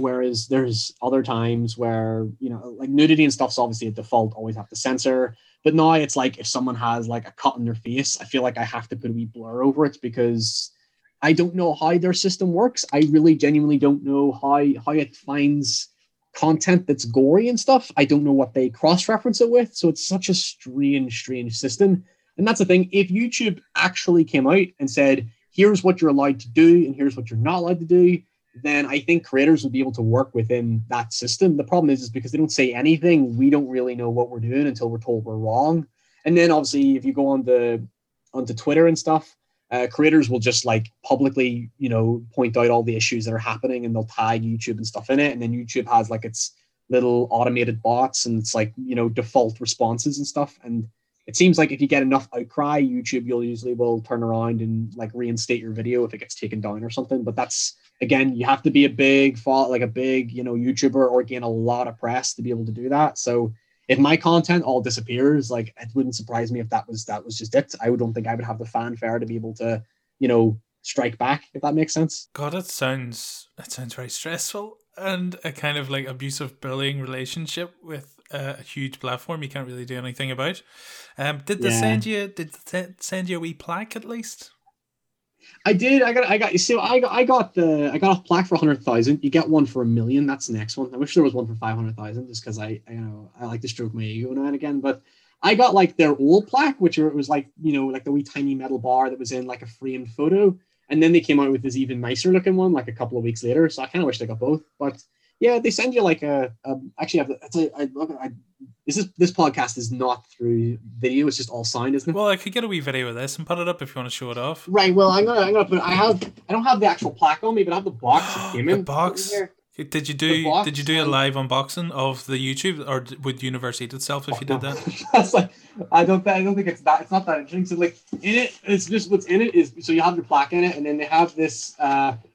Whereas there's other times where, you know, like nudity and stuff's obviously a default, always have to censor. But now it's like if someone has like a cut on their face, I feel like I have to put a wee blur over it because I don't know how their system works. I really genuinely don't know how it finds content that's gory and stuff. I don't know what they cross-reference it with. So it's such a strange system. And that's the thing. If YouTube actually came out and said, here's what you're allowed to do and here's what you're not allowed to do, then I think creators would be able to work within that system. The problem is because they don't say anything, we don't really know what we're doing until we're told we're wrong. And then obviously if you go onto Twitter and stuff, creators will just like publicly, you know, point out all the issues that are happening and they'll tag YouTube and stuff in it. And then YouTube has like its little automated bots and it's like, you know, default responses and stuff. And it seems like if you get enough outcry, YouTube will usually turn around and like reinstate your video if it gets taken down or something. But that's, again, you have to be a big, you know, YouTuber or gain a lot of press to be able to do that. So if my content all disappears, like it wouldn't surprise me if that was just it. I don't think I would have the fanfare to be able to, you know, strike back, if that makes sense. God, it sounds very stressful, and a kind of like abusive bullying relationship with a huge platform you can't really do anything about. Did they send you a wee plaque at least? I did. I got a plaque for 100,000. You get one for 1,000,000. That's the next one. I wish there was one for 500,000, just because I like to stroke my ego now and again. But I got like their old plaque, which it was like, you know, like the wee tiny metal bar that was in like a framed photo. And then they came out with this even nicer looking one like a couple of weeks later. So I kind of wish I got both, but yeah, they send you like this podcast is not through video; it's just all sound, isn't it? Well, I could get a wee video of this and put it up if you want to show it off. Right. Well, I'm gonna put. I don't have the actual plaque on me, but I have the box that came in. The box. Did you do a live unboxing of the YouTube, or would Universe eat itself if you did that? That's like, I don't think it's that. It's not that interesting. So like in it, it's just what's in it is, so you have your plaque in it, and then they have this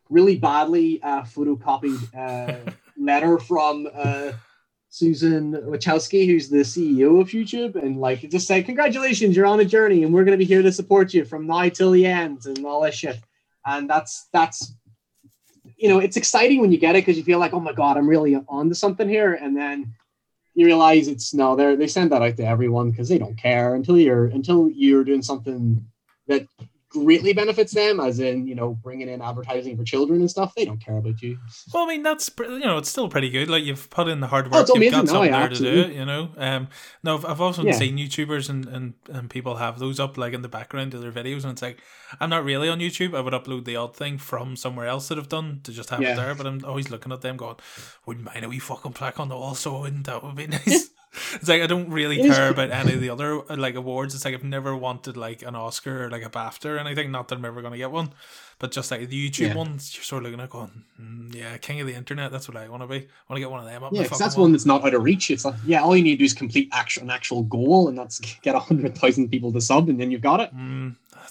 really badly photocopied. Letter from Susan Wachowski, who's the CEO of YouTube, and like it just said, congratulations, you're on a journey and we're going to be here to support you from now till the end and all that shit. And that's you know, it's exciting when you get it because you feel like, oh my god, I'm really onto something here. And then you realize it's no, they send that out to everyone because they don't care until you're doing something that greatly benefits them, as in, you know, bringing in advertising for children and stuff. They don't care about you. Well, I mean, that's, you know, it's still pretty good. Like, you've put in the hard work. Oh, it's amazing. You've got something there to do it, you know. No, I've also seen YouTubers and people have those up like in the background of their videos, and it's like, I'm not really on YouTube. I would upload the odd thing from somewhere else that I've done to just have it there, but I'm always looking at them going, wouldn't mind a wee fucking plaque on the wall, so wouldn't that would be nice. It's like, I don't really care about any of the other like awards. It's like I've never wanted like an Oscar or like a BAFTA or anything. Not that I'm ever going to get one, but just like the YouTube ones, you're sort of looking at going, king of the internet. That's what I want to be. I want to get one of them up. Yeah, because that's one that's not out of reach. It's like, all you need to do is complete an actual goal, and that's get 100,000 people to sub, and then you've got it.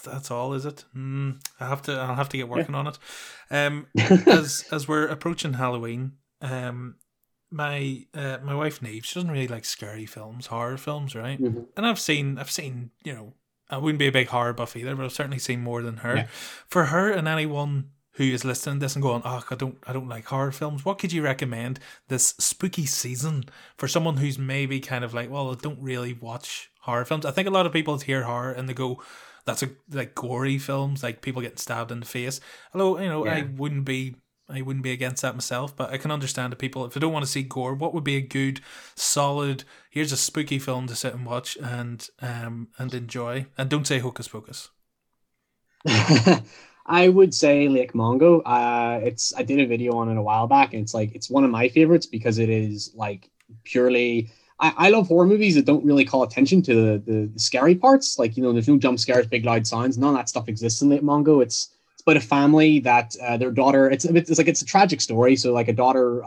That's all, is it? I'll have to get working on it. As we're approaching Halloween, my wife Neve, she doesn't really like scary films, horror films, right? Mm-hmm. And I've seen, you know, I wouldn't be a big horror buff either, but I've certainly seen more than her. Yeah. For her and anyone who is listening to this and going, oh, I don't like horror films, what could you recommend this spooky season for someone who's maybe kind of like, well, I don't really watch horror films? I think a lot of people hear horror and they go, that's like gory films, like people getting stabbed in the face. Although, you know, I wouldn't be against that myself, but I can understand the people, if they don't want to see gore, what would be a good, solid, here's a spooky film to sit and watch and enjoy, and don't say Hocus Pocus. I would say Lake Mongo. I did a video on it a while back, and it's like, it's one of my favorites because it is like purely, I love horror movies that don't really call attention to the scary parts. Like, you know, there's no jump scares, big loud sounds, none of that stuff exists in Lake Mongo. It's about a family that their daughter, it's a tragic story. So like a daughter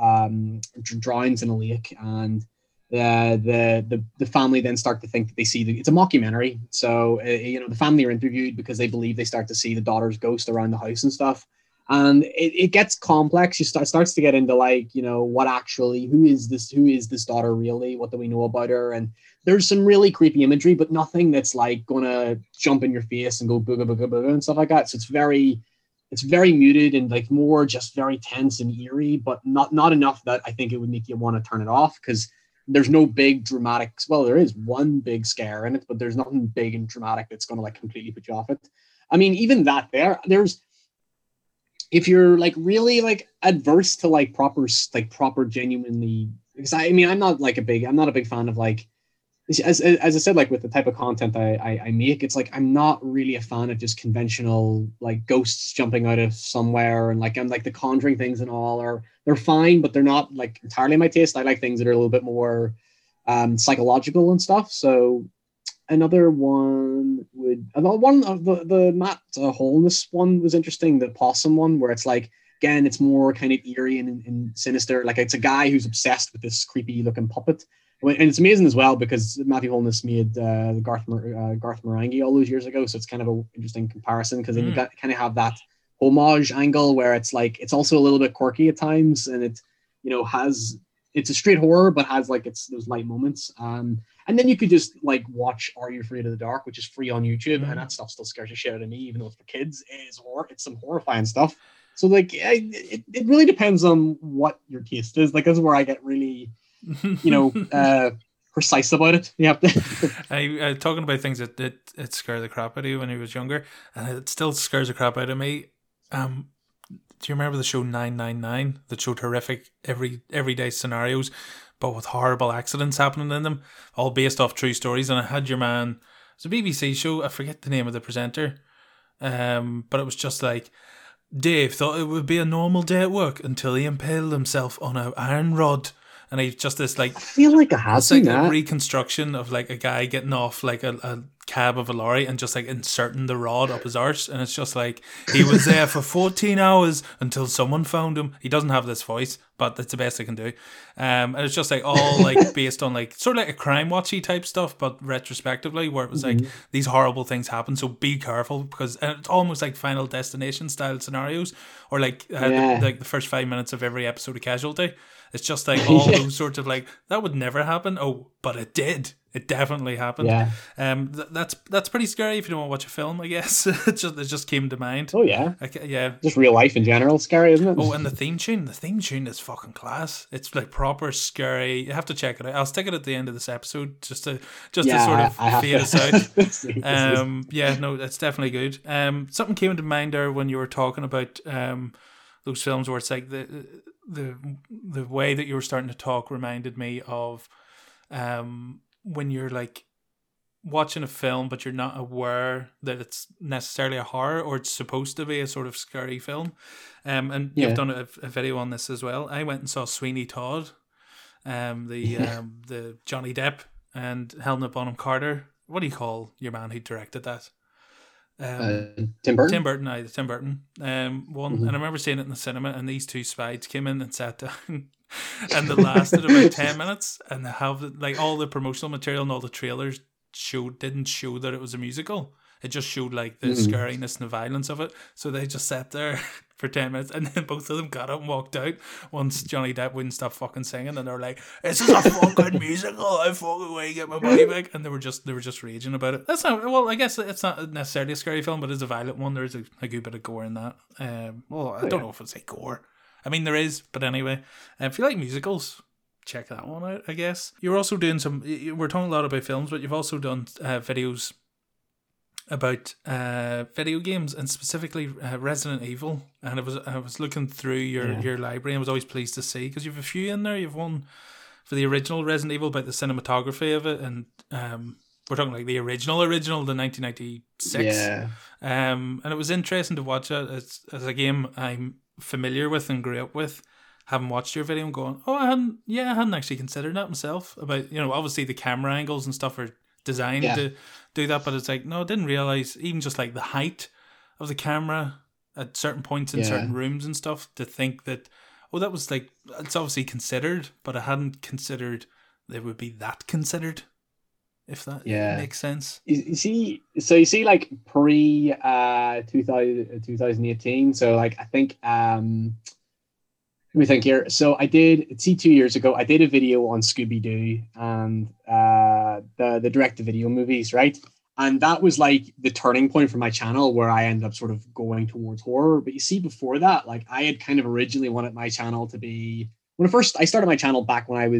drowns in a lake, and the family then start to think that they see it's a mockumentary. So, you know, the family are interviewed because they believe they start to see the daughter's ghost around the house and stuff. And it gets complex. You starts to get into like, you know, what actually, who is this daughter really? What do we know about her? And there's some really creepy imagery, but nothing that's like going to jump in your face and go booga, booga, booga and stuff like that. So it's very muted and like more just very tense and eerie, but not enough that I think it would make you want to turn it off, because there's no big dramatic, well, there is one big scare in it, but there's nothing big and dramatic that's going to like completely put you off it. I mean, even that there's, if you're like really like adverse to like proper genuinely, because I'm not a big fan of like, as I said, like with the type of content I make, it's like I'm not really a fan of just conventional like ghosts jumping out of somewhere, and like I'm like the Conjuring things and all are, they're fine, but they're not like entirely my taste. I like things that are a little bit more psychological and stuff. So another one would, the Matt Holness one was interesting, the possum one, where it's like, again, it's more kind of eerie and sinister. Like it's a guy who's obsessed with this creepy looking puppet. And it's amazing as well because Matthew Holness made Garth Marenghi all those years ago. So it's kind of an interesting comparison, because then you got, kind of have that homage angle where it's like, it's also a little bit quirky at times, and it, you know, it's a straight horror, but has like it's those light moments. And then you could just like watch Are You Afraid of the Dark, which is free on YouTube, and that stuff still scares the shit out of me, even though it's for kids. It's some horrifying stuff. So like, it really depends on what your taste is. Like, this is where I get really, you know, precise about it. You have to. I talking about things that scared the crap out of you when I was younger, and it still scares the crap out of me. Do you remember the show 999 that showed horrific everyday scenarios, but with horrible accidents happening in them, all based off true stories? And I had your man, it's a BBC show, I forget the name of the presenter, but it was just like, Dave thought it would be a normal day at work until he impaled himself on an iron rod. And he's just this like, I feel like I have seen that. A reconstruction of like a guy getting off like a cab of a lorry and just like inserting the rod up his arse, and it's just like, he was there for 14 hours until someone found him. He doesn't have this voice, but that's the best I can do. And it's just like all like based on like sort of like a crime watchy type stuff, but retrospectively, where it was like these horrible things happen, so be careful, because and it's almost like Final Destination style scenarios, or like the first 5 minutes of every episode of Casualty. It's just like all those sorts of like, that would never happen. Oh, but it did. It definitely happened. Yeah. That's pretty scary if you don't want to watch a film, I guess. it just came to mind. Oh yeah. Yeah. Just real life in general is scary, isn't it? Oh, and the theme tune is fucking class. It's like proper scary. You have to check it out. I'll stick it at the end of this episode just to sort of fade us out. Yeah, no, that's definitely good. Something came to mind there when you were talking about those films where it's like the way that you were starting to talk reminded me of when you're like watching a film but you're not aware that it's necessarily a horror or it's supposed to be a sort of scary film, and you've done a video on this as well. I went and saw Sweeney Todd, the Johnny Depp and Helena Bonham Carter. What do you call your man who directed that? Tim Burton? Tim Burton one. Mm-hmm. And I remember seeing it in the cinema, and these two spides came in and sat down and they lasted about 10 minutes, and they have like all the promotional material and all the trailers didn't show that it was a musical. It just showed like the scariness and the violence of it. So they just sat there for 10 minutes and then both of them got up and walked out once Johnny Depp wouldn't stop fucking singing, and they were like, this is a fucking musical, I fucking way get my money back. And they were just raging about it. That's not, well, I guess it's not necessarily a scary film, but it's a violent one. There's a good bit of gore in that. I don't know if it's a gore. I mean, there is, but anyway, if you like musicals, check that one out, I guess. You're also doing we're talking a lot about films, but you've also done videos about video games, and specifically Resident Evil. And I was looking through your library, and was always pleased to see, because you've a few in there. You've one for the original Resident Evil about the cinematography of it, and we're talking like the original, the 1996. Yeah. And it was interesting to watch it as a game I'm familiar with and grew up with. Haven't watched your video and going, oh, I hadn't actually considered that myself. About, you know, obviously the camera angles and stuff are designed to do that, but it's like, no, I didn't realize even just like the height of the camera at certain points in certain rooms and stuff, to think that, oh, that was like, it's obviously considered, but I hadn't considered it would be that considered, if that makes sense. You see like pre 2018, so like I think let me think here. So I did, 2 years ago, I did a video on Scooby-Doo and the direct-to-video movies, right? And that was like the turning point for my channel, where I ended up sort of going towards horror. But you see, before that, like I had kind of originally wanted my channel to be, I started my channel back when I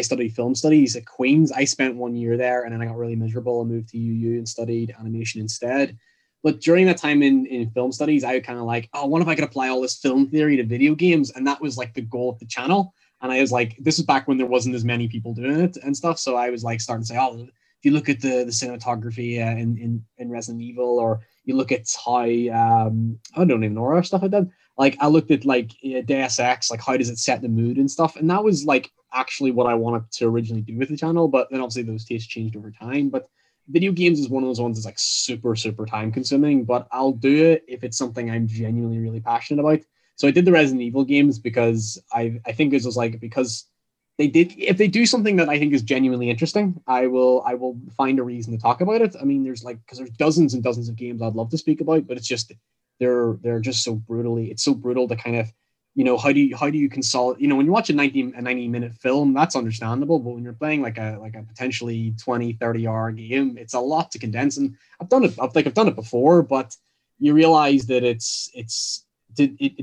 studied film studies at Queen's. I spent 1 year there, and then I got really miserable and moved to UU and studied animation instead. But during that time in film studies, I was kind of like, oh, what if I could apply all this film theory to video games? And that was like the goal of the channel. And I was like, this is back when there wasn't as many people doing it and stuff. So I was like starting to say, oh, if you look at the cinematography in Resident Evil, or you look at how, I don't even know what stuff I did. Like I looked at like Deus Ex, like how does it set the mood and stuff. And that was like actually what I wanted to originally do with the channel. But then obviously those tastes changed over time. But video games is one of those ones that's like super, super time consuming, but I'll do it if it's something I'm genuinely really passionate about. So I did the Resident Evil games because I think it was like, because they did, if they do something that I think is genuinely interesting, I will find a reason to talk about it. I mean, there's like, because there's dozens and dozens of games I'd love to speak about, but it's just, they're just so brutal to kind of, you know, how do you consolidate, you know, when you watch a 90 minute film, that's understandable, but when you're playing like a potentially 20-30 hour game, it's a lot to condense. And I've done it before, but you realize that it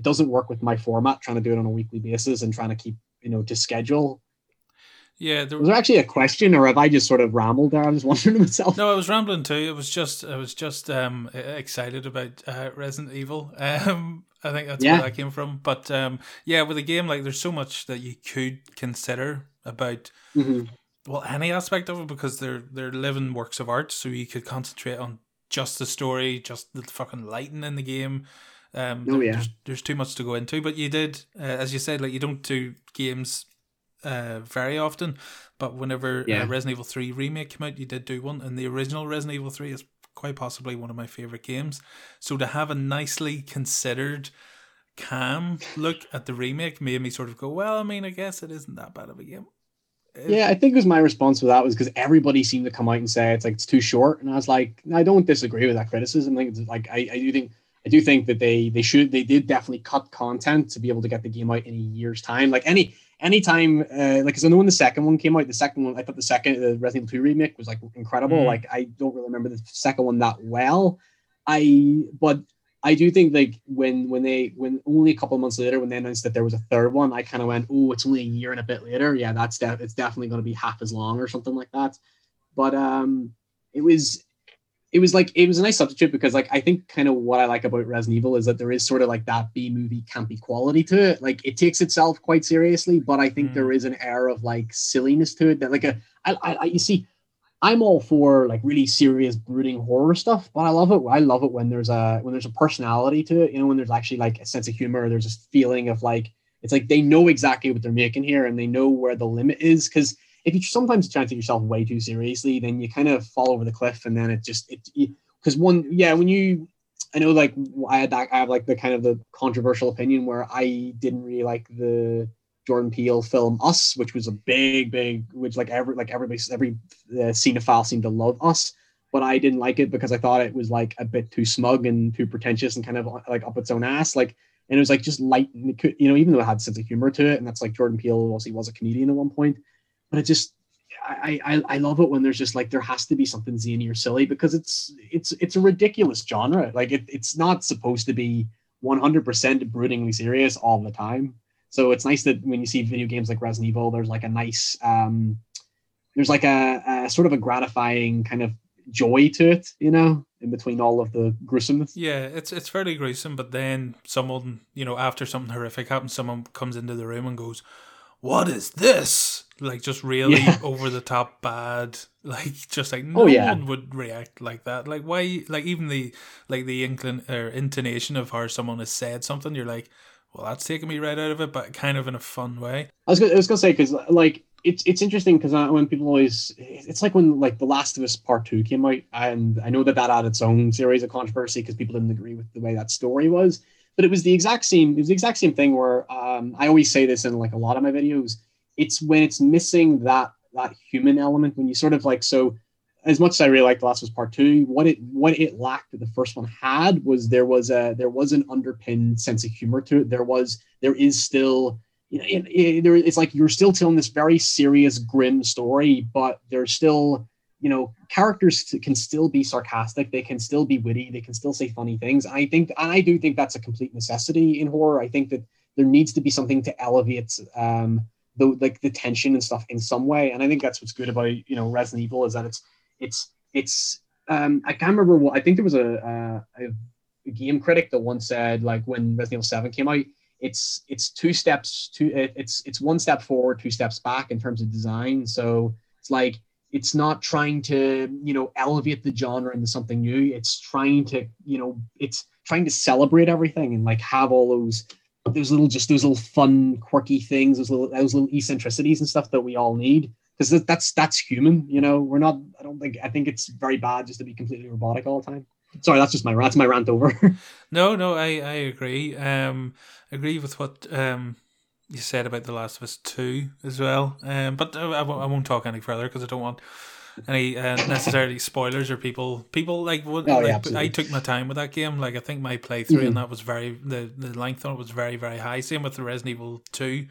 doesn't work with my format, trying to do it on a weekly basis and trying to keep, you know, to schedule. Yeah, was there actually a question, or have I just sort of rambled there? I was wondering to myself. No, I was rambling too. I was just excited about Resident Evil. I think that's where that came from. But with a game, like there's so much that you could consider about any aspect of it, because they're living works of art. So you could concentrate on just the story, just the fucking lighting in the game. There's too much to go into. But you did, as you said, like you don't do games very often, but whenever Resident Evil 3 remake came out, you did do one, and the original Resident Evil 3 is quite possibly one of my favorite games. So to have a nicely considered, calm look at the remake made me sort of go, well, I mean, I guess it isn't that bad of a game. I think it was my response to that was because everybody seemed to come out and say it's like it's too short, and I was like, I don't disagree with that criticism. I think it's like I do think I do think that they did definitely cut content to be able to get the game out in a year's time. Like any time, because I know when the second one came out, I thought the Resident Evil 2 remake was like incredible. Mm. Like I don't really remember the second one that well. But I do think like when only a couple of months later when they announced that there was a third one, I kind of went, oh, it's only a year and a bit later. Yeah, it's definitely going to be half as long or something like that. But it was a nice substitute because like I think kind of what I like about Resident Evil is that there is sort of like that B movie campy quality to it. Like it takes itself quite seriously, but I think there is an air of like silliness to it that like you see. I'm all for like really serious brooding horror stuff, but I love it. I love it when there's a personality to it, you know, when there's actually like a sense of humor, there's this feeling of like, it's like, they know exactly what they're making here and they know where the limit is. Cause if you sometimes try to take yourself way too seriously, then you kind of fall over the cliff and then I have like the kind of the controversial opinion where I didn't really like the Jordan Peele film Us, which was a big, which every cinephile seemed to love Us, but I didn't like it because I thought it was like a bit too smug and too pretentious and kind of like up its own ass. Like, and it was like just light, and could, you know, even though it had a sense of humor to it, and that's like Jordan Peele obviously was a comedian at one point, but it just, I love it when there's just like, there has to be something zany or silly because it's a ridiculous genre. Like it's not supposed to be 100% broodingly serious all the time. So it's nice that when you see video games like Resident Evil, there's like a nice, there's like a sort of a gratifying kind of joy to it, you know, in between all of the gruesomeness. Yeah, it's fairly gruesome, but then someone, you know, after something horrific happens, someone comes into the room and goes, "What is this?" Like just really over the top bad, like just like no one would react like that. Like why? Like even the intonation of how someone has said something, you're like, well, that's taken me right out of it, but kind of in a fun way. I was gonna say because like it's interesting because when people always, it's like when like The Last of Us Part II came out, and I know that had its own series of controversy because people didn't agree with the way that story was, but it was the exact same thing where I always say this in like a lot of my videos. It's when it's missing that human element when you sort of like so. As much as I really liked The Last of Us Part II, what it lacked that the first one had was there was an underpinned sense of humor to it. There is still, you know, it's like you're still telling this very serious, grim story, but there's still, you know, characters can still be sarcastic, they can still be witty, they can still say funny things. I do think that's a complete necessity in horror. I think that there needs to be something to elevate the tension and stuff in some way, and I think that's what's good about, you know, Resident Evil is that it's I can't remember what, I think there was a game critic that once said like when Resident Evil 7 came out, it's one step forward, two steps back in terms of design. So it's like, it's not trying to, you know, elevate the genre into something new. It's trying to, you know, it's trying to celebrate everything and like have all those little fun, quirky things, those little eccentricities and stuff that we all need. Because that's human, you know. We're not. I think it's very bad just to be completely robotic all the time. Sorry, that's just my rant. That's my rant over. No, I agree. Agree with what you said about The Last of Us 2 as well. But I won't talk any further because I don't want any necessarily spoilers or people like. I took my time with that game. Like I think my playthrough and that was the length on it was very, very high. Same with the Resident Evil 2.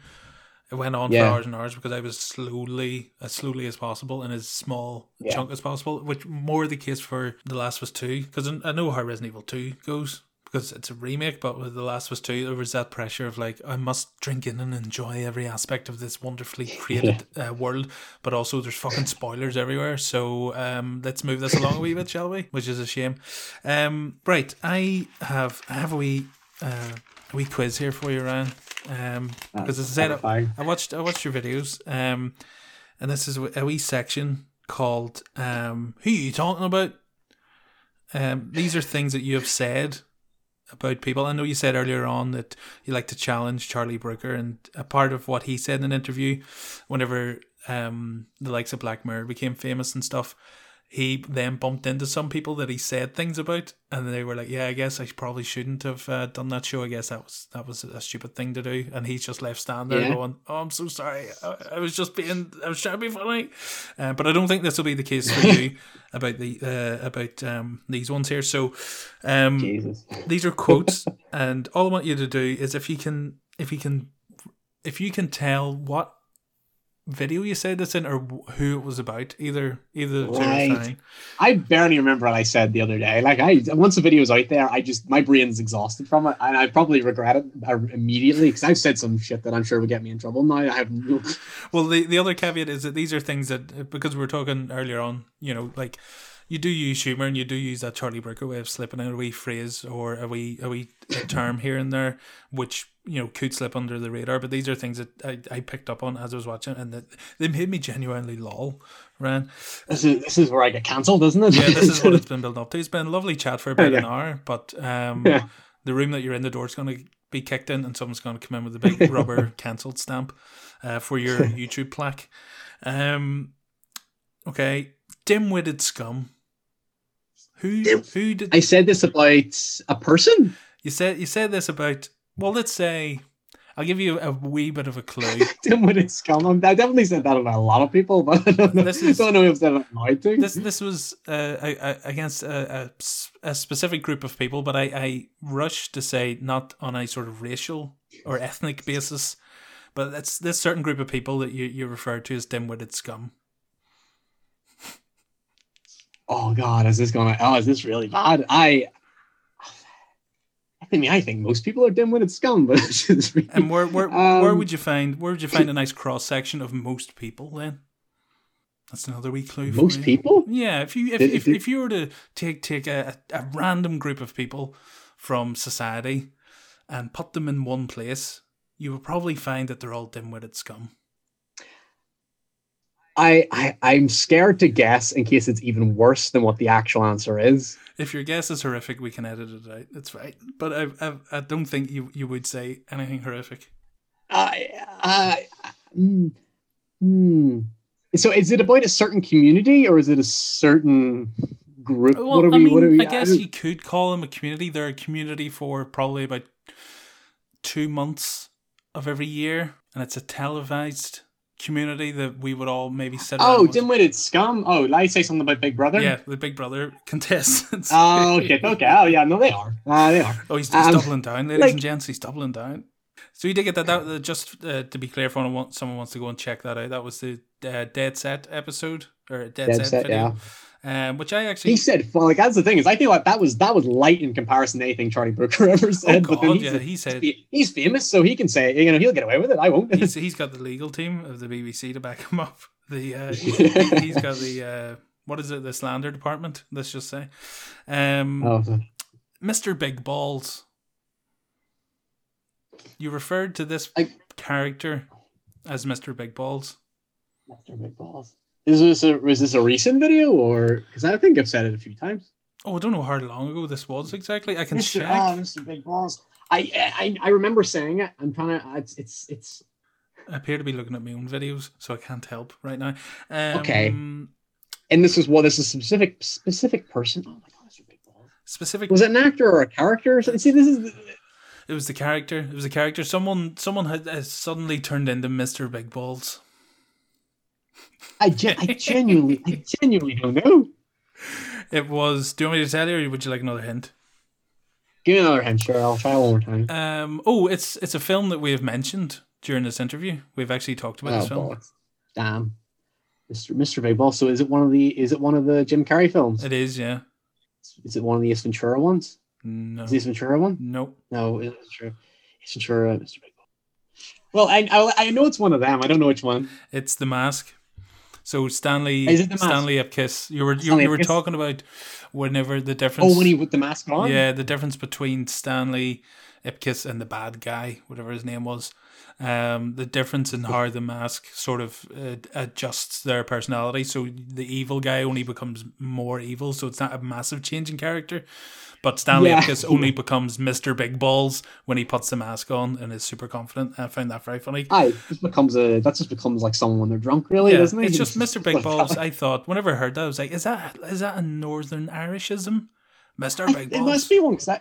It went on for hours and hours because I was slowly as possible in as small chunk as possible, which more the case for The Last of Us 2, because I know how Resident Evil 2 goes because it's a remake, but with The Last of Us 2 there was that pressure of like, I must drink in and enjoy every aspect of this wonderfully created world, but also there's fucking spoilers everywhere, so let's move this along a wee bit, shall we? Which is a shame. Right, I have a wee quiz here for you, Ryan. Because as I said, I watched your videos, and this is a wee section called "Who are you talking about?" These are things that you have said about people. I know you said earlier on that you like to challenge Charlie Brooker, and a part of what he said in an interview, whenever the likes of Black Mirror became famous and stuff, he then bumped into some people that he said things about, and they were like, yeah, I guess I probably shouldn't have done that show. I guess that was a stupid thing to do. And he's just left standing there going, oh, I'm so sorry. I was trying to be funny. But I don't think this will be the case for you about these ones here. So these are quotes. And all I want you to do is if you can tell what video you said this in or who it was about, either right. I barely remember what I said the other day. Like, I once the video's out there, I just, my brain's exhausted from it, and I probably regret it immediately because I've said some shit that I'm sure would get me in trouble now. I have no... Well, the other caveat is that these are things that, because we were talking earlier on, you know, like, you do use humour and you do use that Charlie Brooker way of slipping in a wee phrase or a wee term here and there, which, you know, could slip under the radar. But these are things that I picked up on as I was watching, and that they made me genuinely lol, Ryan. This is where I get cancelled, isn't it? Yeah, this is what it's been built up to. It's been a lovely chat for about an hour, but the room that you're in, the door's going to be kicked in and someone's going to come in with a big rubber cancelled stamp for your YouTube plaque. Okay, dim-witted scum. Who did I said this about a person? You said this about, well, let's say, I'll give you a wee bit of a clue. Dim-witted scum. I definitely said that about a lot of people, but I don't know if that annoyed me. This was against a specific group of people, but I rushed to say not on a sort of racial or ethnic basis, but it's this certain group of people that you refer to as dim-witted scum. Oh God, is this really bad? I mean, I think most people are dim-witted scum, but it's just really, and where would you find a nice cross section of most people then? That's another wee clue. Most people? Yeah, if you were to take a random group of people from society and put them in one place, you would probably find that they're all dim-witted scum. I'm scared to guess in case it's even worse than what the actual answer is. If your guess is horrific, we can edit it out. That's right. But I don't think you would say anything horrific. So is it about a certain community or is it a certain group? Well, I guess you could call them a community. They're a community for probably about 2 months of every year, and it's a televised community that we would all maybe sit around. Oh, dim-witted scum. Oh, I say something about Big Brother. Yeah, the Big Brother contestants. Oh, okay. Oh, yeah, no, they are. They are. Oh, he's doubling down, ladies and gents. He's doubling down. So you did get that. That just to be clear, if someone wants to go and check that out, that was the Dead Set episode or Dead Set video. Yeah. Which I actually, he said, well, like, that's the thing is, I feel like that was light in comparison to anything Charlie Brooker ever said. Oh, God, but then he's famous, so he can say, you know, he'll get away with it. I won't. He's got the legal team of the BBC to back him up. He's got the what is it? The slander department. Let's just say, Mr. Big Balls. You referred to this character as Mr. Big Balls. Mr. Big Balls. Is this a recent video, or because I think I've said it a few times? Oh, I don't know how long ago this was exactly. I can check. Oh, Mr. Big Balls. I remember saying it. I'm trying to. It's. I appear to be looking at my own videos, so I can't help right now. Okay. And this is what is a specific person. Oh my God, Mr. Big Balls. Specific. Was it an actor or a character or something? See, this is. It was the character. It was a character. Someone has suddenly turned into Mr. Big Balls. I genuinely don't know. It was. Do you want me to tell you, or would you like another hint? Give me another hint, sure. I'll try one more time. It's a film that we have mentioned during this interview. We've actually talked about this film. Bollocks. Damn, Mr. Big Balls. So is it one of the Jim Carrey films? It is, yeah. Is it one of the Ace Ventura ones? No. Is Ace Ventura one? Nope. No, it's true. Ace Ventura, Mr. Big Ball. Well, I know it's one of them. I don't know which one. It's The Mask. So Stanley Ipkiss. You were talking about whenever the difference. Oh, when he put the mask on. Yeah, the difference between Stanley Ipkiss and the bad guy, whatever his name was. The difference in how the mask sort of adjusts their personality. So the evil guy only becomes more evil, so it's not a massive change in character. But Stanley Ipkiss only becomes Mr. Big Balls when he puts the mask on and is super confident. I found that very funny. Aye, that just becomes like someone when they're drunk, really, doesn't it? It's just Mr. Big Balls. I thought whenever I heard that, I was like, is that a Northern Irishism, Mr. Big Balls? It must be one, because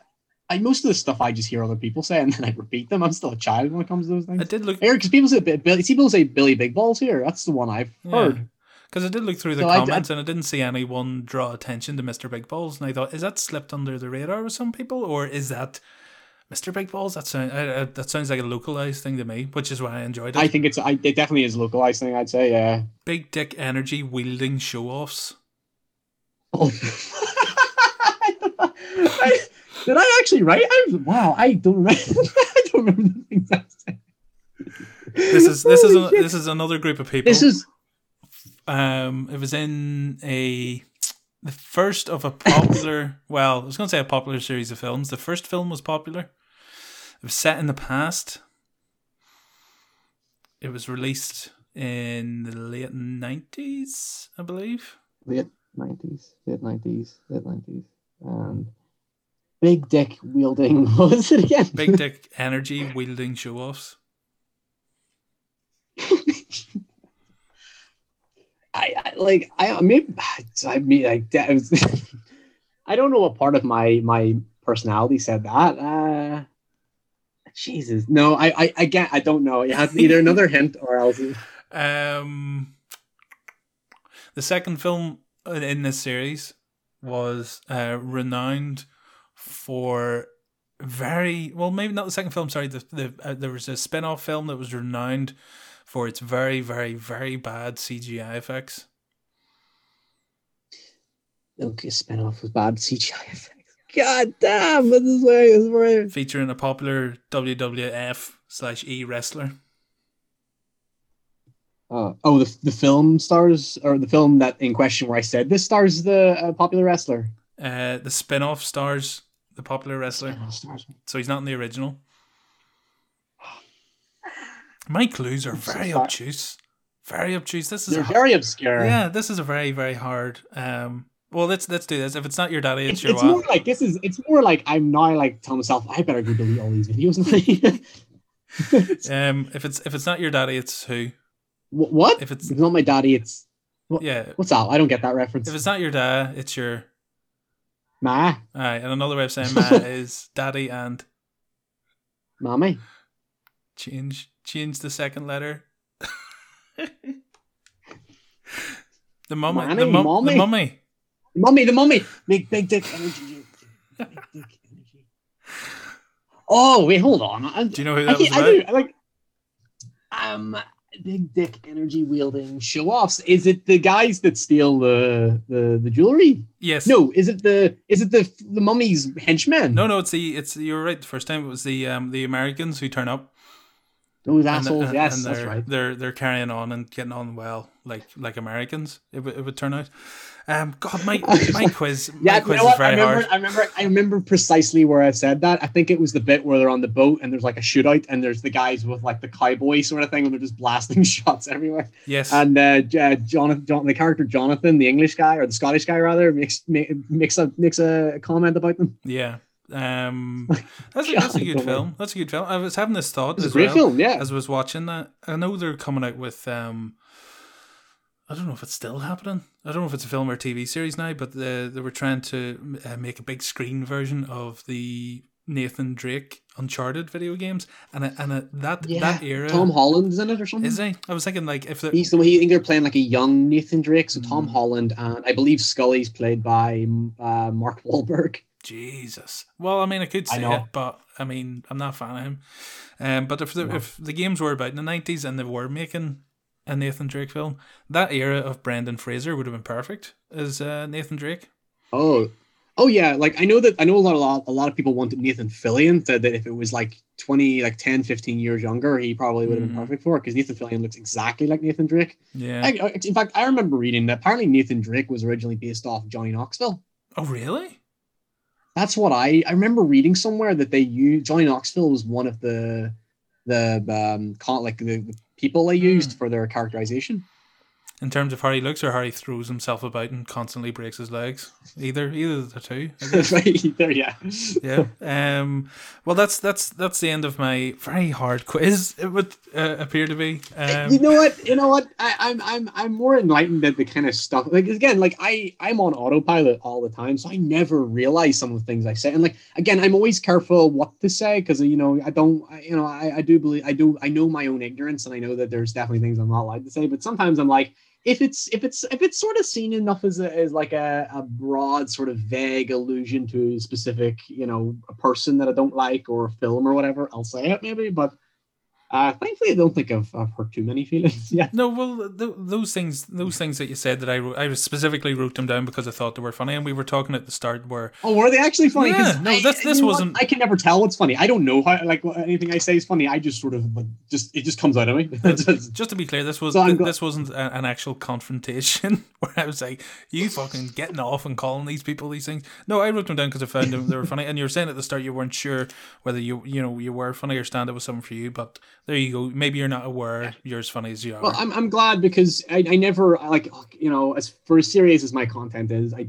most of the stuff I just hear other people say and then I repeat them. I'm still a child when it comes to those things. I did look because people say Billy Big Balls here. That's the one I've heard. Because I did look through the comments and I didn't see anyone draw attention to Mr. Big Balls, and I thought, is that slipped under the radar with some people, or is that Mr. Big Balls? That sounds like a localized thing to me, which is why I enjoyed it. I think it definitely is a localized thing. I'd say, yeah. Big dick energy wielding show offs. Oh. Did I actually write? I don't remember the things I said. This is another group of people. This is. It was in the first of a popular, well, I was going to say a popular series of films. The first film was popular. It was set in the past. It was released in the late 90s, I believe. Late 90s. Big dick wielding, what was it again? Big dick energy wielding show-offs. I don't know what part of my personality said that. Jesus, no, I don't know. You have either another hint or else. The second film in this series was renowned for very well. Maybe not the second film. Sorry, there was a spin-off film that was renowned for its very, very, very bad CGI effects. Okay, spin-off with bad CGI effects. God damn, this is where... Featuring a popular WWF/E wrestler. The film stars, or the film that in question where I said this stars the popular wrestler. The spin-off stars the popular wrestler. So he's not in the original. My clues are very obtuse. Very obtuse. Very obscure. Yeah, this is a very, very hard. Well, let's do this. If it's not your daddy, it's your wife. It's more like I'm now like telling myself I better go delete all these videos. If it's not your daddy, it's who? What? If it's not my daddy, it's What's that? I don't get that reference. If it's not your dad, it's your ma. All right, and another way of saying ma is daddy and mommy. Change the second letter. The mummy. Manny, the mummy. The mummy. Make big dick energy. Oh, wait, hold on. Do you know who that was about? I do, like, big dick energy wielding show-offs. Is it the guys that steal the jewelry? Yes. No, is it the mummy's henchmen? No, it's you're right the first time. It was the Americans who turn up. Those assholes, yes, that's right. They're carrying on and getting on well, like Americans. It would turn out. God, my quiz. Quiz is very hard. I remember precisely where I said that. I think it was the bit where they're on the boat and there's like a shootout and there's the guys with like the cowboy sort of thing and they're just blasting shots everywhere. Yes. And Jonathan, the character Jonathan, the English guy or the Scottish guy rather, makes a comment about them. Yeah. That's a good film. That's a good film. I was having this thought as well film, yeah. As I was watching that. I know they're coming out with I don't know if it's still happening. I don't know if it's a film or TV series now, but they were trying to make a big screen version of the Nathan Drake Uncharted video games, that era. Tom Holland's in it or something. Is he? I was thinking like if he's the way they're playing like a young Nathan Drake, so Tom Holland and I believe Scully's played by Mark Wahlberg. Jesus. Well, I mean, I could say it, but I mean, I'm not a fan of him. But if the games were about in the 90s and they were making a Nathan Drake film, that era of Brendan Fraser would have been perfect as Nathan Drake. Oh yeah. Like I know a lot of people wanted Nathan Fillion, said that if it was like 10, 15 years younger, he probably would have been perfect for it because Nathan Fillion looks exactly like Nathan Drake. Yeah. In fact, I remember reading that apparently Nathan Drake was originally based off Johnny Knoxville. Oh really? That's what I remember reading somewhere that they used. Johnny Knoxville was one of the people they used for their characterization. In terms of how he looks, or how he throws himself about and constantly breaks his legs, either of the two. Either, yeah. Well, that's the end of my very hard quiz. It would appear to be. You know what? I'm more enlightened at the kind of stuff. Like again, like I'm on autopilot all the time, so I never realize some of the things I say. And like again, I'm always careful what to say because I know my own ignorance, and I know that there's definitely things I'm not allowed to say. But sometimes I'm like, If it's sort of seen enough as a broad sort of vague allusion to a specific, a person that I don't like or a film or whatever, I'll say it maybe. But thankfully, I don't think I've hurt too many feelings. Yeah. No, well, those things that you said that I specifically wrote them down because I thought they were funny, and we were talking at the start where were they actually funny? Yeah. No, this wasn't. I can never tell what's funny. I don't know how anything I say is funny. I just sort of it just comes out of me. Just to be clear, this wasn't an actual confrontation where I was like, you fucking getting off and calling these people these things. No, I wrote them down because I found them they were funny. And you were saying at the start you weren't sure whether you were funny or stand it was something for you, but there you go. Maybe you're not aware you're as funny as you are. Well, I'm glad because I never as serious as my content is, I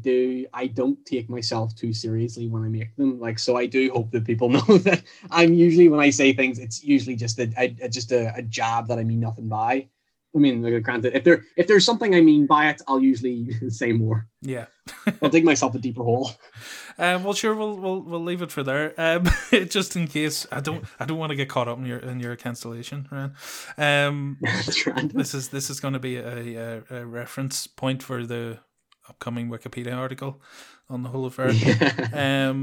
don't take myself too seriously when I make them. Like, so I do hope that people know that I'm usually, when I say things, it's usually just a jab that I mean nothing by. I mean, like, granted, if there's something I mean by it, I'll usually say more. Yeah, I'll dig myself a deeper hole. Well, sure, we'll leave it for there. Just in case, I don't want to get caught up in your cancellation, Ryan. This is going to be a reference point for the upcoming Wikipedia article on the whole affair. Yeah.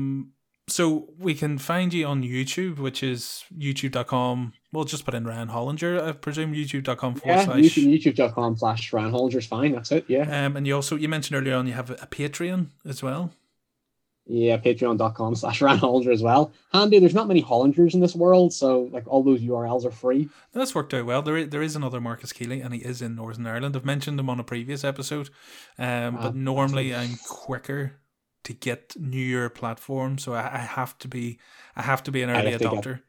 So we can find you on YouTube, which is youtube.com. We'll just put in Ryan Hollinger. I presume youtube.com/. Yeah, youtube.com/ Ryan Hollinger is fine. That's it. Yeah. And you also, you mentioned earlier on, you have a Patreon as well. Yeah, patreon.com/ Ryan Hollinger as well. Handy. There's not many Hollingers in this world, so like all those URLs are free. That's worked out well. There is another Marcus Keeley, and he is in Northern Ireland. I've mentioned him on a previous episode, but normally I'm quicker to get newer platforms, so I have to be an early adopter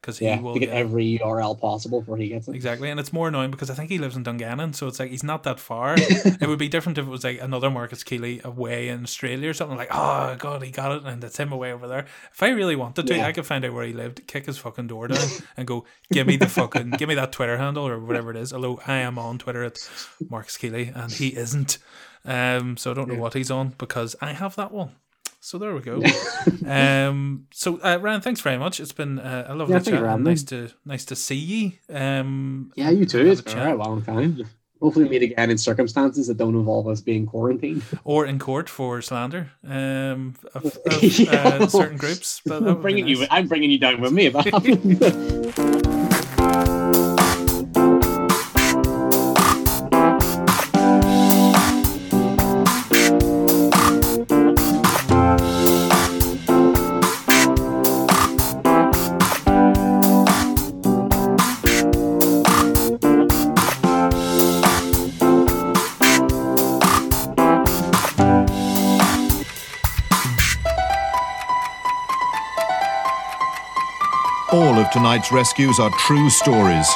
because he will get every URL possible before he gets it. Exactly, and it's more annoying because I think he lives in Dungannon, so it's like he's not that far. It would be different if it was like another Marcus Keeley away in Australia or something, like, oh god, he got it, and it's him away over there. If I really wanted to, I could find out where he lived, kick his fucking door down, and go, give me that Twitter handle or whatever it is. Although I am on Twitter at Marcus Keeley, and he isn't. So I don't know what he's on because I have that one. So there we go. So Ryan, thanks very much. It's been a lovely chat. Nice to see you. Yeah, you too. It's been a long time. Hopefully meet again in circumstances that don't involve us being quarantined or in court for slander of certain groups. But I'm bringing you down with me about that. Tonight's rescues are true stories.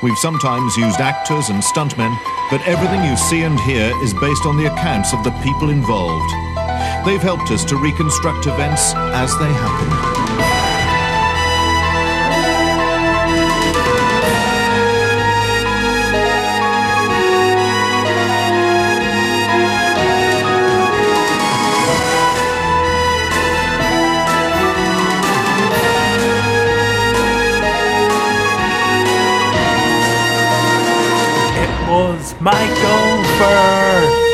We've sometimes used actors and stuntmen, but everything you see and hear is based on the accounts of the people involved. They've helped us to reconstruct events as they happen. Michael Burr.